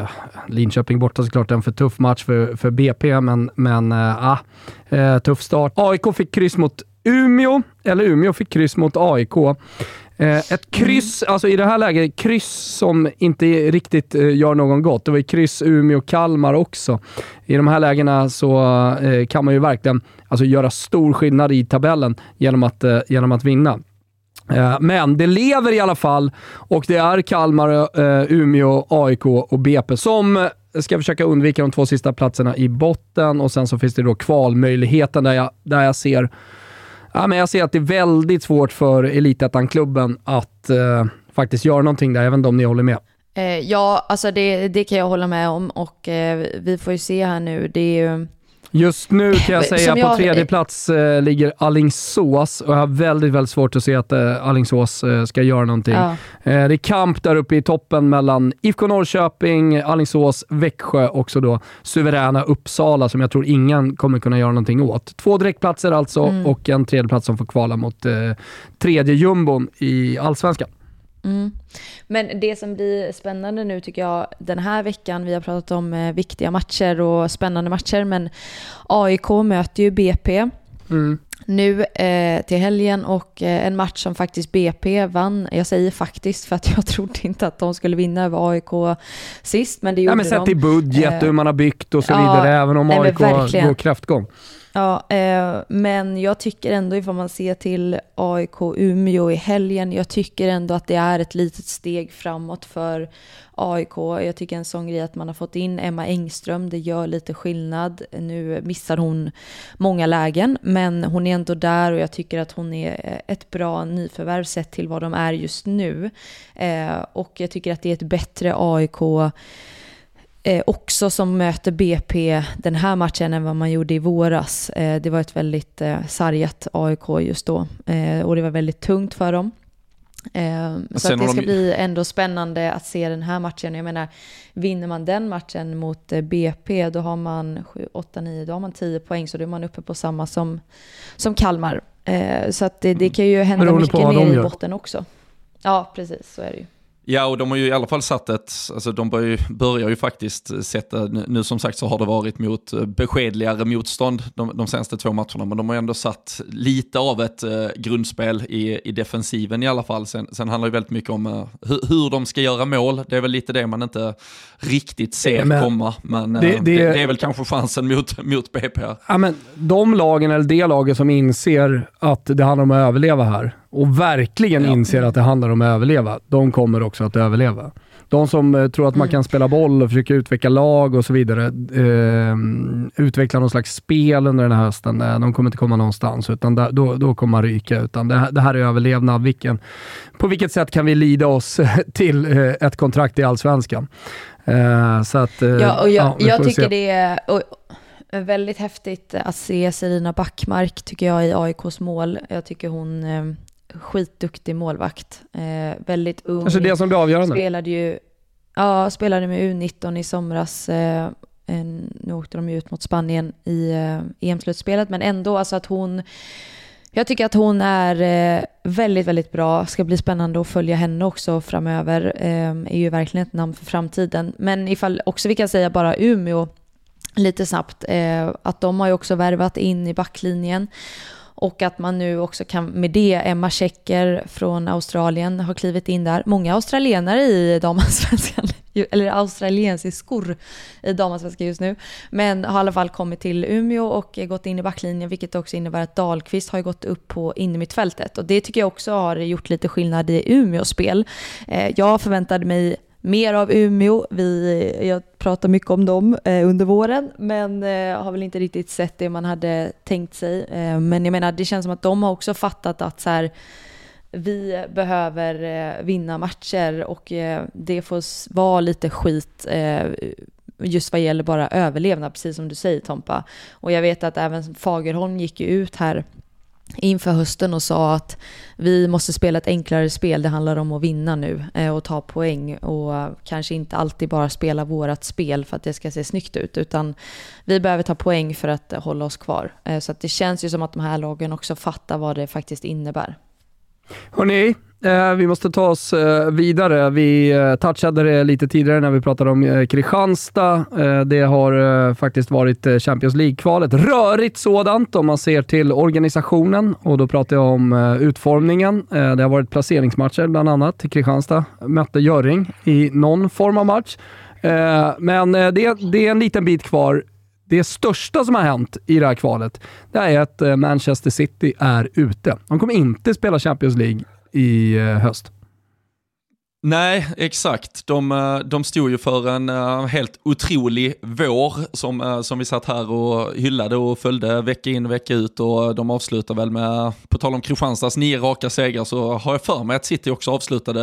Linköping borta, såklart en för tuff match för BP, men tuff start. AIK fick kryss mot Umeå, eller Umeå fick kryss mot AIK. Ett kryss, alltså i det här läget, kryss som inte riktigt gör någon gott. Det var ju kryss Umeå och Kalmar också. I de här lägena så kan man ju verkligen alltså göra stor skillnad i tabellen genom att vinna. Men det lever i alla fall, och det är Kalmar, Umeå, AIK och BP som ska försöka undvika de två sista platserna i botten, och sen så finns det då kvalmöjligheten där jag ser, ja, men jag ser att det är väldigt svårt för Elitettan-klubben att faktiskt göra någonting där, även om ni håller med. Ja, alltså det kan jag hålla med om, och vi får ju se här nu. Det är ju... Just nu kan jag säga att på tredje plats ligger Allingsås, och jag har väldigt, väldigt svårt att se att Allingsås ska göra någonting. Ja. Det är kamp där uppe i toppen mellan IFK Norrköping, Allingsås, Växjö, också då suveräna Uppsala, som jag tror ingen kommer kunna göra någonting åt. 2 direktplatser alltså, och en tredje plats som får kvala mot tredje jumbon i Allsvenskan. Mm. Men det som blir spännande nu tycker jag den här veckan, vi har pratat om viktiga matcher och spännande matcher, men AIK möter ju BP nu till helgen, och en match som faktiskt BP vann. Jag säger faktiskt för att jag trodde inte att de skulle vinna över AIK sist, men det gjorde de. Ja, men sett i budget hur man har byggt och så vidare, även om AIK går kraftgång. Ja, men jag tycker ändå, ifall man ser till AIK Umeå i helgen, jag tycker ändå att det är ett litet steg framåt för AIK. Jag tycker en sån grej att man har fått in Emma Engström, det gör lite skillnad. Nu missar hon många lägen, men hon är ändå där, och jag tycker att hon är ett bra nyförvärv sett till vad de är just nu. Och jag tycker att det är ett bättre AIK också som möter BP den här matchen än vad man gjorde i våras. Det var ett väldigt sargat AIK just då, och det var väldigt tungt för dem. Så att det ska bli ändå spännande att se den här matchen. Jag menar, vinner man den matchen mot BP, då har man 7, 8, 9, då har man 10 poäng, så då är man uppe på samma som Kalmar. Så att det kan ju hända mycket ner i botten också. Ja, precis, så är det ju. Ja, och de har ju i alla fall satt ett, alltså de börjar ju faktiskt sätta, nu som sagt så har det varit mot beskedligare motstånd de senaste 2 matcherna, men de har ändå satt lite av ett grundspel i defensiven i alla fall. Sen handlar det ju väldigt mycket om hur de ska göra mål, det är väl lite det man inte riktigt ser komma, men det är väl kanske chansen mot BP. Ja, men de lagen, eller det laget som inser att det handlar om att överleva här, och verkligen inser att det handlar om att överleva, de kommer också att överleva. De som tror att man kan spela boll och försöka utveckla lag och så vidare, utveckla någon slags spel under den här hösten, de kommer inte komma någonstans, utan då kommer man ryka. Utan det här är överlevnad. På vilket sätt kan vi lida oss till ett kontrakt i Allsvenskan? Så att, jag tycker se. Det är... väldigt häftigt att se Serina Backmark, tycker jag, i AIKs mål. Jag tycker hon är skitduktig målvakt. Väldigt ung. Alltså det som blir avgörande. Spelade med U19 i somras. Nu åkte de ut mot Spanien i EM-slutspelet. Men ändå, alltså att hon... Jag tycker att hon är väldigt, väldigt bra. Ska bli spännande att följa henne också framöver. Är ju verkligen ett namn för framtiden. Men ifall också vi kan säga bara Umeå lite snabbt, att de har ju också värvat in i backlinjen, och att man nu också kan med det, Emma Checker från Australien har klivit in där. Många australienare i Damallsvenskan, eller australiensiskor i Damallsvenskan just nu, men har i alla fall kommit till Umeå och gått in i backlinjen, vilket också innebär att Dahlqvist har gått upp på innermittfältet, och det tycker jag också har gjort lite skillnad i Umeås spel. Jag förväntade mig mer av Umeå. Jag pratar mycket om dem under våren, men har väl inte riktigt sett det man hade tänkt sig. Men jag menar, det känns som att de har också fattat att så här, vi behöver vinna matcher, och det får vara lite skit just vad gäller bara överlevnad, precis som du säger, Tompa. Och jag vet att även Fagerholm gick ju ut här inför hösten och sa att vi måste spela ett enklare spel. Det handlar om att vinna nu och ta poäng, och kanske inte alltid bara spela vårat spel för att det ska se snyggt ut, utan vi behöver ta poäng för att hålla oss kvar. Så att det känns ju som att de här lagen också fattar vad det faktiskt innebär. Hörrni, vi måste ta oss vidare. Vi touchade det lite tidigare när vi pratade om Kristianstad. Det har faktiskt varit Champions League-kvalet. Rörigt sådant om man ser till organisationen. Och då pratar jag om utformningen. Det har varit placeringsmatcher bland annat. Kristianstad mötte Göring i någon form av match. Men det är en liten bit kvar. Det största som har hänt i det här kvalet, det är att Manchester City är ute. De kommer inte spela Champions League i höst. Nej, exakt. De stod ju för en helt otrolig vår som vi satt här och hyllade och följde vecka in vecka ut, och de avslutar väl med, på tal om Kristianstads 9 raka segrar, så har jag för mig att City också avslutade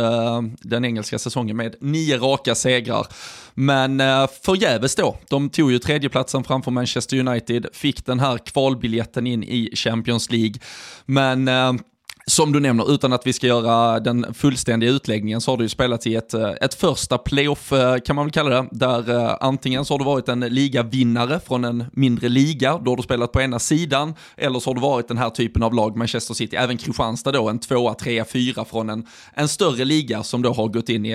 den engelska säsongen med 9 raka segrar. Men förgäves då. De tog ju tredjeplatsen framför Manchester United, fick den här kvalbiljetten in i Champions League. Men som du nämner, utan att vi ska göra den fullständiga utläggningen, så har du ju spelat i ett första playoff, kan man väl kalla det, där antingen så har du varit en ligavinnare från en mindre liga, då har du spelat på ena sidan, eller så har du varit den här typen av lag, Manchester City, även Kristianstad då, en 2-3-4 från en större liga som då har gått in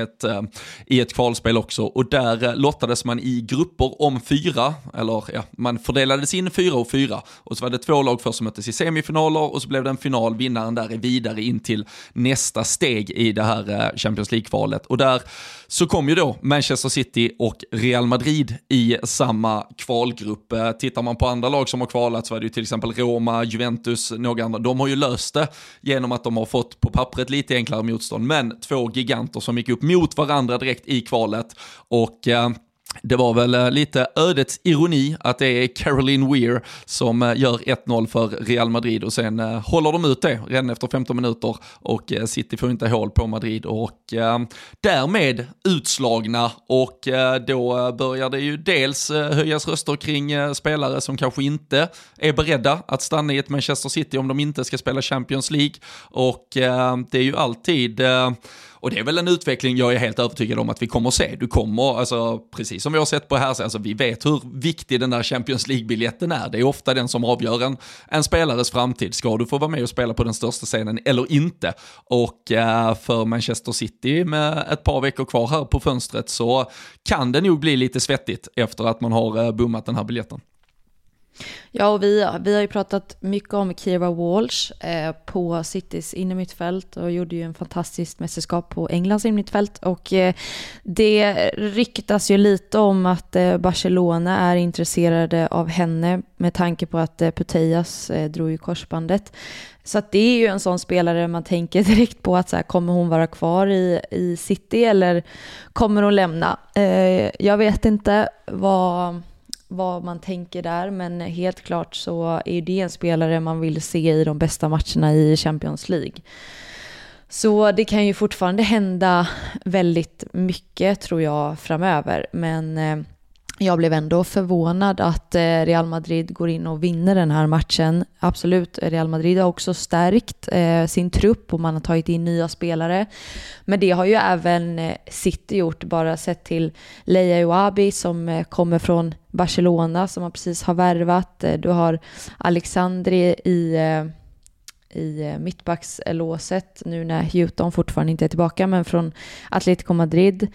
i ett kvalspel också. Och där lottades man i grupper om 4, eller ja, man fördelades in 4 och 4, och så var det 2 lag först som möttes i semifinaler, och så blev det en final, vinnaren där vidare in till nästa steg i det här Champions League-kvalet. Och där så kom ju då Manchester City och Real Madrid i samma kvalgrupp. Tittar man på andra lag som har kvalat, så är det ju till exempel Roma, Juventus, några andra. De har ju löst det genom att de har fått på pappret lite enklare motstånd, men 2 giganter som gick upp mot varandra direkt i kvalet. Och det var väl lite ödets ironi att det är Caroline Weir som gör 1-0 för Real Madrid, och sen håller de ut det redan efter 15 minuter och City får inte hål på Madrid och därmed utslagna. Och då börjar det ju dels höjas röster kring spelare som kanske inte är beredda att stanna i ett Manchester City om de inte ska spela Champions League, och det är ju alltid... Och det är väl en utveckling jag är helt övertygad om att vi kommer att se. Du kommer, alltså, precis som vi har sett på här, alltså, vi vet hur viktig den där Champions League-biljetten är. Det är ofta den som avgör en spelares framtid. Ska du få vara med och spela på den största scenen eller inte? Och för Manchester City med ett par veckor kvar här på fönstret, så kan det nog bli lite svettigt efter att man har bommat den här biljetten. Ja, och vi har ju pratat mycket om Kira Walsh på Citys innermittfält, och gjorde ju en fantastisk mästerskap på Englands innermittfält, och det ryktas ju lite om att Barcelona är intresserade av henne med tanke på att Putellas drog ju korsbandet. Så att det är ju en sån spelare man tänker direkt på, att så här, kommer hon vara kvar i City eller kommer hon lämna? Jag vet inte vad man tänker där, men helt klart så är det en spelare man vill se i de bästa matcherna i Champions League. Så det kan ju fortfarande hända väldigt mycket, tror jag, framöver. Men jag blev ändå förvånad att Real Madrid går in och vinner den här matchen. Absolut, Real Madrid har också stärkt sin trupp och man har tagit in nya spelare. Men det har ju även City gjort, bara sett till Leia Ouabi som kommer från Barcelona, som man precis har värvat. Du har Alexandri i mittbackslåset nu när Houghton fortfarande inte är tillbaka, men från Atletico Madrid.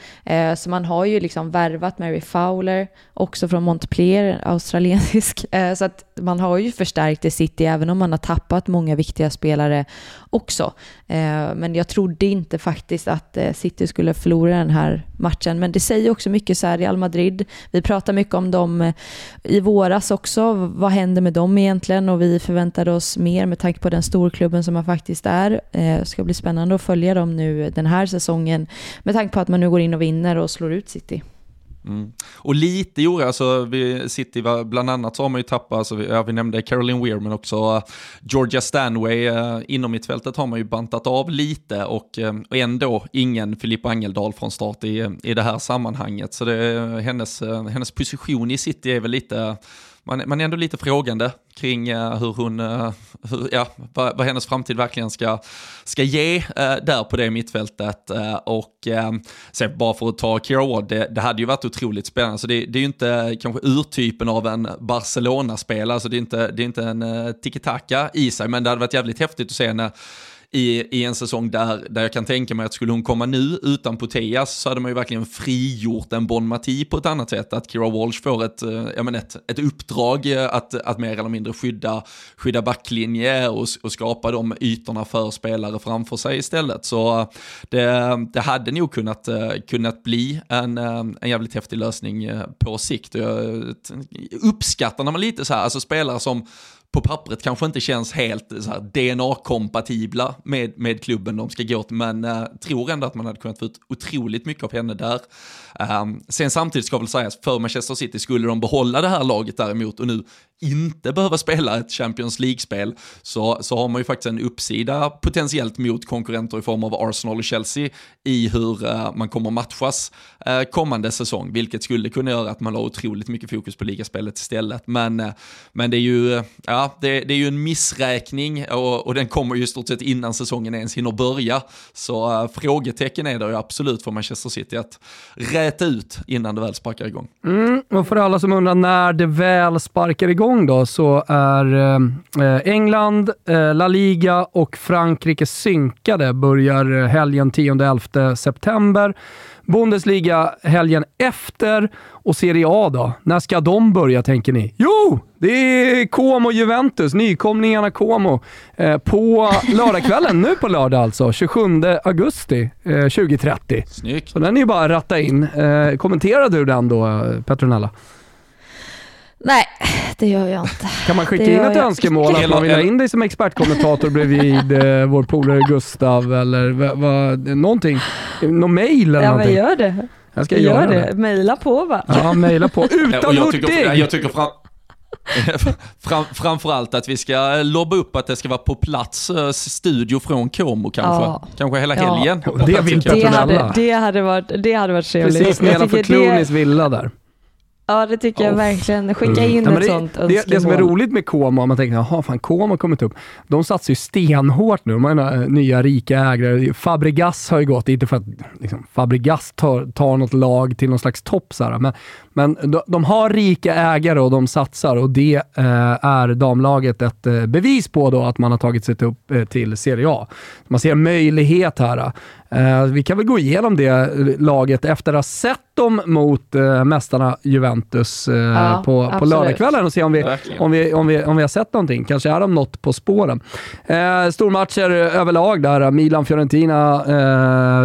Så man har ju liksom värvat Mary Fowler också från Montpellier, australiensisk. Så att man har ju förstärkt i City, även om man har tappat många viktiga spelare också. Men jag trodde inte faktiskt att City skulle förlora den här matchen, men det säger också mycket så här Real Madrid. Vi pratar mycket om dem i våras också. Vad händer med dem egentligen? Och vi förväntade oss mer med tanke på den storklubben som man faktiskt är. Det ska bli spännande att följa dem nu den här säsongen med tanke på att man nu går in och vinner och slår ut City. Mm. Och lite gjorde, alltså City bland annat så har man ju tappat, alltså, vi nämnde Caroline Weir, men också Georgia Stanway. Inom mittfältet har man ju bantat av lite, och ändå ingen Filippa Angeldal från start i det här sammanhanget. Så det, hennes position i City är väl lite... Man är ändå lite frågande kring vad hennes framtid verkligen ska ge där på det mittfältet. Så bara för att ta Kira Ward, det hade ju varit otroligt spännande. Så det är ju inte kanske urtypen av en Barcelona-spelare, så det är inte en tiki-taka i sig, men det hade varit jävligt häftigt att se henne i en säsong där jag kan tänka mig att skulle hon komma nu utan Putellas, så hade man ju verkligen frigjort en Bon Mati på ett annat sätt. Att Kira Walsh får ett uppdrag att mer eller mindre skydda backlinje och skapa de ytorna för spelare framför sig istället. Så det hade nog kunnat bli en jävligt häftig lösning på sikt. Jag uppskattar när man lite så här, alltså spelare som på pappret kanske inte känns helt så här DNA-kompatibla med klubben de ska gå till, men tror ändå att man hade kunnat få ut otroligt mycket av henne där. Sen samtidigt ska väl sägas, för Manchester City skulle de behålla det här laget däremot och nu inte behöva spela ett Champions League-spel, så har man ju faktiskt en uppsida potentiellt mot konkurrenter i form av Arsenal och Chelsea i hur man kommer matchas kommande säsong, vilket skulle kunna göra att man la otroligt mycket fokus på ligaspelet istället. Men det är ju det är ju en missräkning och den kommer ju stort sett innan säsongen ens hinner börja, så frågetecken är det ju absolut för Manchester City att räta ut innan det väl sparkar igång. Och för alla som undrar när det väl sparkar igång då, så är England, La Liga och Frankrike synkade, börjar helgen 10-11 september. Bundesliga helgen efter, och Serie A då. När ska de börja, tänker ni? Jo, det är Como och Juventus, nykomlingarna Como, på lördagskvällen, nu på lördag alltså, 27 augusti 2030. Snyggt. Så den är ju bara att ratta in. Kommenterar du den då, Petronella? Nej, det gör jag inte. Kan man skicka in ett önskemål att man vill ha in dig som expertkommentator bredvid vår polare Gustav eller någonting? Någon mail eller någonting? Ja, men gör det. Jag ska göra det. Maila på, va? Ja, maila på. Utan hurtig! Jag tycker framförallt att vi ska lobba upp att det ska vara på plats studio från Como kanske. Ja. Kanske hela helgen. Ja. Det hade varit trevligt. Precis, nedanför Klonis villa där. Ja, det tycker jag verkligen. Skicka in ett sånt önskemål. Det som är roligt med Como, man tänker, jaha, fan, Como har kommit upp. De satsar ju stenhårt nu. Man har nya rika ägare. Fabregas har ju gått, inte för att liksom, Fabregas tar något lag till någon slags topp, så här, men de har rika ägare och de satsar, och det är damlaget ett bevis på då, att man har tagit sig upp till Serie A. Man ser möjlighet här. Vi kan väl gå igenom det laget efter att ha sett dem mot mästarna Juventus på lördagskvällen och se om vi har sett någonting. Kanske är de något på spåren. Stormatcher överlag där. Milan, Fiorentina,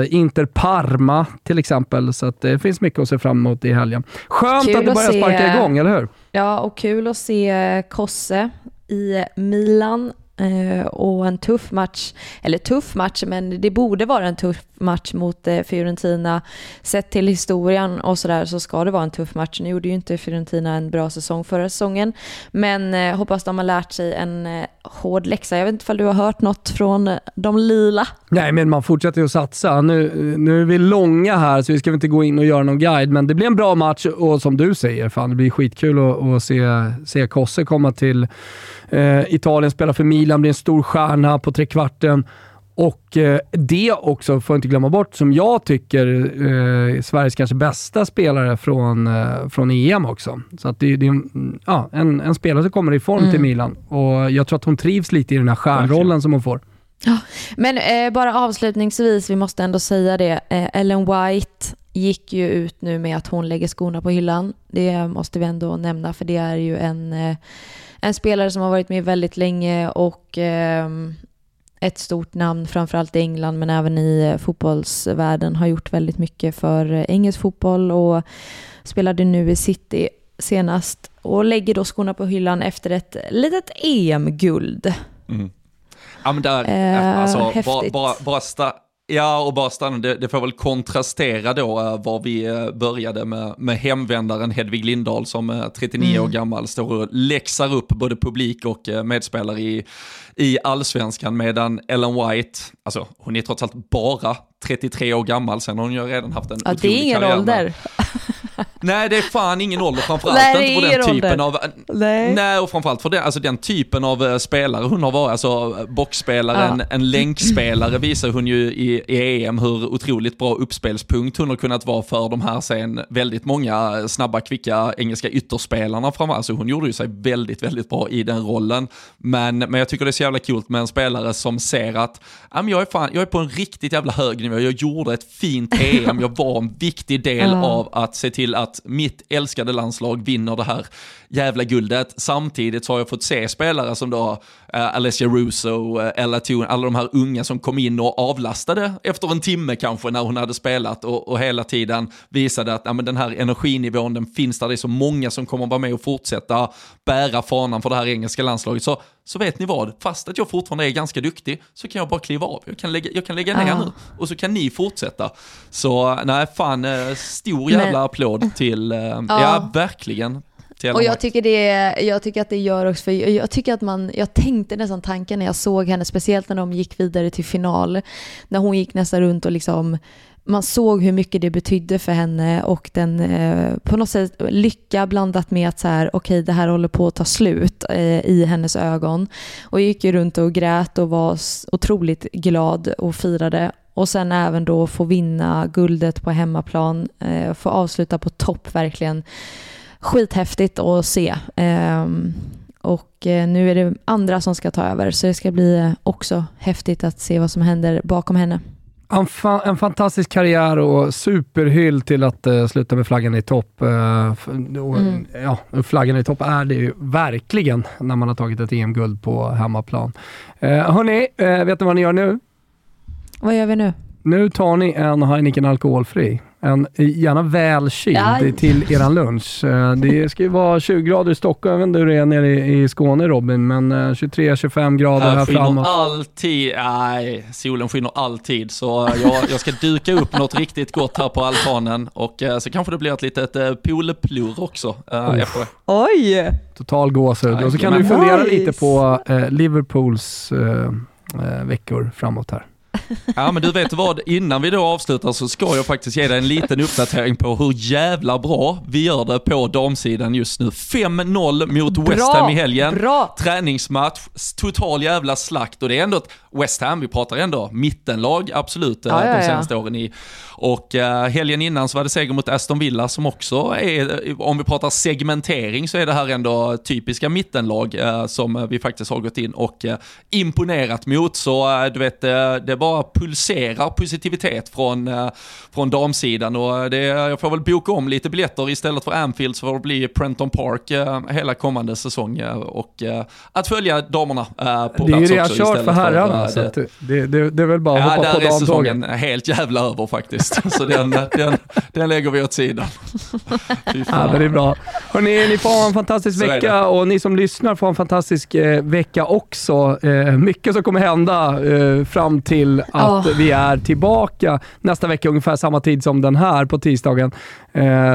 Inter, Parma till exempel. Så att det finns mycket att se fram emot i helgen. Skönt kul att det börjar sparka igång, eller hur? Ja, och kul att se Kosse i Milan. Och en tuff match, men det borde vara en tuff match mot Fiorentina. Sett till historien och sådär, så ska det vara en tuff match. Nu gjorde ju inte Fiorentina en bra säsong förra säsongen, men hoppas de har lärt sig en hård läxa. Jag vet inte om du har hört något från de lila. Nej, men man fortsätter ju att satsa. Nu är vi långa här, så vi ska väl inte gå in och göra någon guide, men det blir en bra match, och som du säger, fan, det blir skitkul att se Kosse komma till Italien, spela för Milan. Han blir en stor stjärna på trekvarten, och det också får jag inte glömma bort, som jag tycker Sveriges kanske bästa spelare från EM också, så att det är en spelare som kommer i form till Milan, och jag tror att hon trivs lite i den här stjärnrollen som hon får. Ja, men bara avslutningsvis, vi måste ändå säga det, Ellen White gick ju ut nu med att hon lägger skorna på hyllan. Det måste vi ändå nämna, för det är ju en spelare som har varit med väldigt länge och ett stort namn, framförallt i England men även i fotbollsvärlden, har gjort väldigt mycket för engelsk fotboll och spelade nu i City senast, och lägger då skorna på hyllan efter ett litet EM-guld. Ja, men där, alltså, häftigt. Ja, och bara stanna, det får väl kontrastera då var vi började med hemvändaren Hedvig Lindahl, som 39 år gammal står och läxar upp både publik och medspelare i Allsvenskan, medan Ellen White, alltså hon är trots allt bara 33 år gammal, sen hon har redan haft en otrolig karriär. Det är ingen ålder. Nej, det är fan ingen ålder, framförallt inte för den typen av och framförallt för det, alltså den typen av spelare hon har varit, alltså boxspelare, en länkspelare, visar hon ju i EM hur otroligt bra uppspelspunkt hon har kunnat vara för de här sen väldigt många snabba, kvicka engelska ytterspelarna framför, alltså hon gjorde ju sig väldigt, väldigt bra i den rollen, men jag tycker det är så jävla coolt med en spelare som ser att jag är på en riktigt jävla hög nivå Sverige. Jag gjorde ett fint EM. Jag var en viktig del av att se till att mitt älskade landslag vinner det här jävla guldet. Samtidigt så har jag fått se spelare som då Alessia Russo, Ella Thun, alla de här unga som kom in och avlastade efter en timme kanske när hon hade spelat och hela tiden visade att ja, men den här energinivån den finns där. Det är så många som kommer vara med och fortsätta bära fanan för det här engelska landslaget. Så vet ni vad, fast att jag fortfarande är ganska duktig så kan jag bara kliva av. Jag kan lägga ner nu och så kan ni fortsätta. Så nej fan, stor jävla applåd till, ja verkligen. Och jag tycker att det gör också, för jag tycker att jag tänkte nästan tanken när jag såg henne, speciellt när de gick vidare till final, när hon gick nästan runt och liksom man såg hur mycket det betydde för henne och den på något sätt lycka blandat med att så här, okej, det här håller på att ta slut i hennes ögon. Och gick ju runt och grät och var otroligt glad och firade. Och sen även då få vinna guldet på hemmaplan, få avsluta på topp, verkligen skithäftigt att se. Och nu är det andra som ska ta över, så det ska bli också häftigt att se vad som händer bakom henne. En fantastisk karriär och superhyll till att sluta med flaggan i topp. Ja, flaggan i topp är det ju verkligen när man har tagit ett EM-guld på hemmaplan. Hörrni, vet ni vad ni gör nu? Vad gör vi nu? Nu tar ni en Heineken alkoholfri. En gärna välkyld till eran lunch. Det ska ju vara 20 grader i Stockholm. Jag vet inte hur det är nere i Skåne, Robin, men 23-25 grader här framåt. Alltid, nej, solen skiner alltid. Så jag ska dyka upp något riktigt gott här på altanen. Och så kanske det blir ett litet poolplur också. Oj! Total gåshud. Och så kan du fundera lite på Liverpools veckor framåt här. Ja, men du vet vad, innan vi då avslutar så ska jag faktiskt ge dig en liten uppdatering på hur jävla bra vi gör det på damsidan just nu. 5-0 mot West Ham i helgen. Bra. Träningsmatch, total jävla slakt, och det är ändå ett West Ham, vi pratar ändå mittenlag, absolut, de senaste åren i. Och helgen innan så var det seger mot Aston Villa som också är, om vi pratar segmentering så är det här ändå typiska mittenlag som vi faktiskt har gått in och imponerat mot. Så du vet, det bara pulserar positivitet från damsidan, och jag får väl boka om lite biljetter istället för Anfield, så får det bli Prenton Park hela kommande säsong, och att följa damerna på plats också. Det är ju jag kört för herrarna, så det är väl bara hoppa på damdagen. Säsongen helt jävla över faktiskt, så den lägger vi åt sidan. Ja, det är bra. Hörrni, ni får en fantastisk vecka, och ni som lyssnar får en fantastisk vecka också. Mycket som kommer hända fram till att vi är tillbaka nästa vecka ungefär samma tid som den här på tisdagen.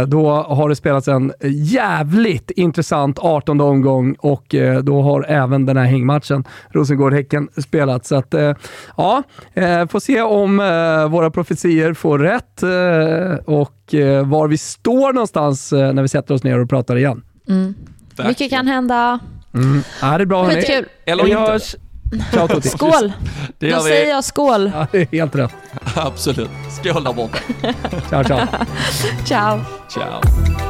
Då har det spelats en jävligt intressant 18:e omgång, och då har även den här hängmatchen Rosengård-Häcken spelats. Så att, får se om våra profetier får rätt och var vi står någonstans när vi sätter oss ner och pratar igen. Mycket kan hända. Ja, det är bra, hörni. Eller inte. Ciao, skål! Då säger jag skål. Ja, det är helt rätt. Absolut. Skål där borta. Ciao, ciao. Ciao. Ciao.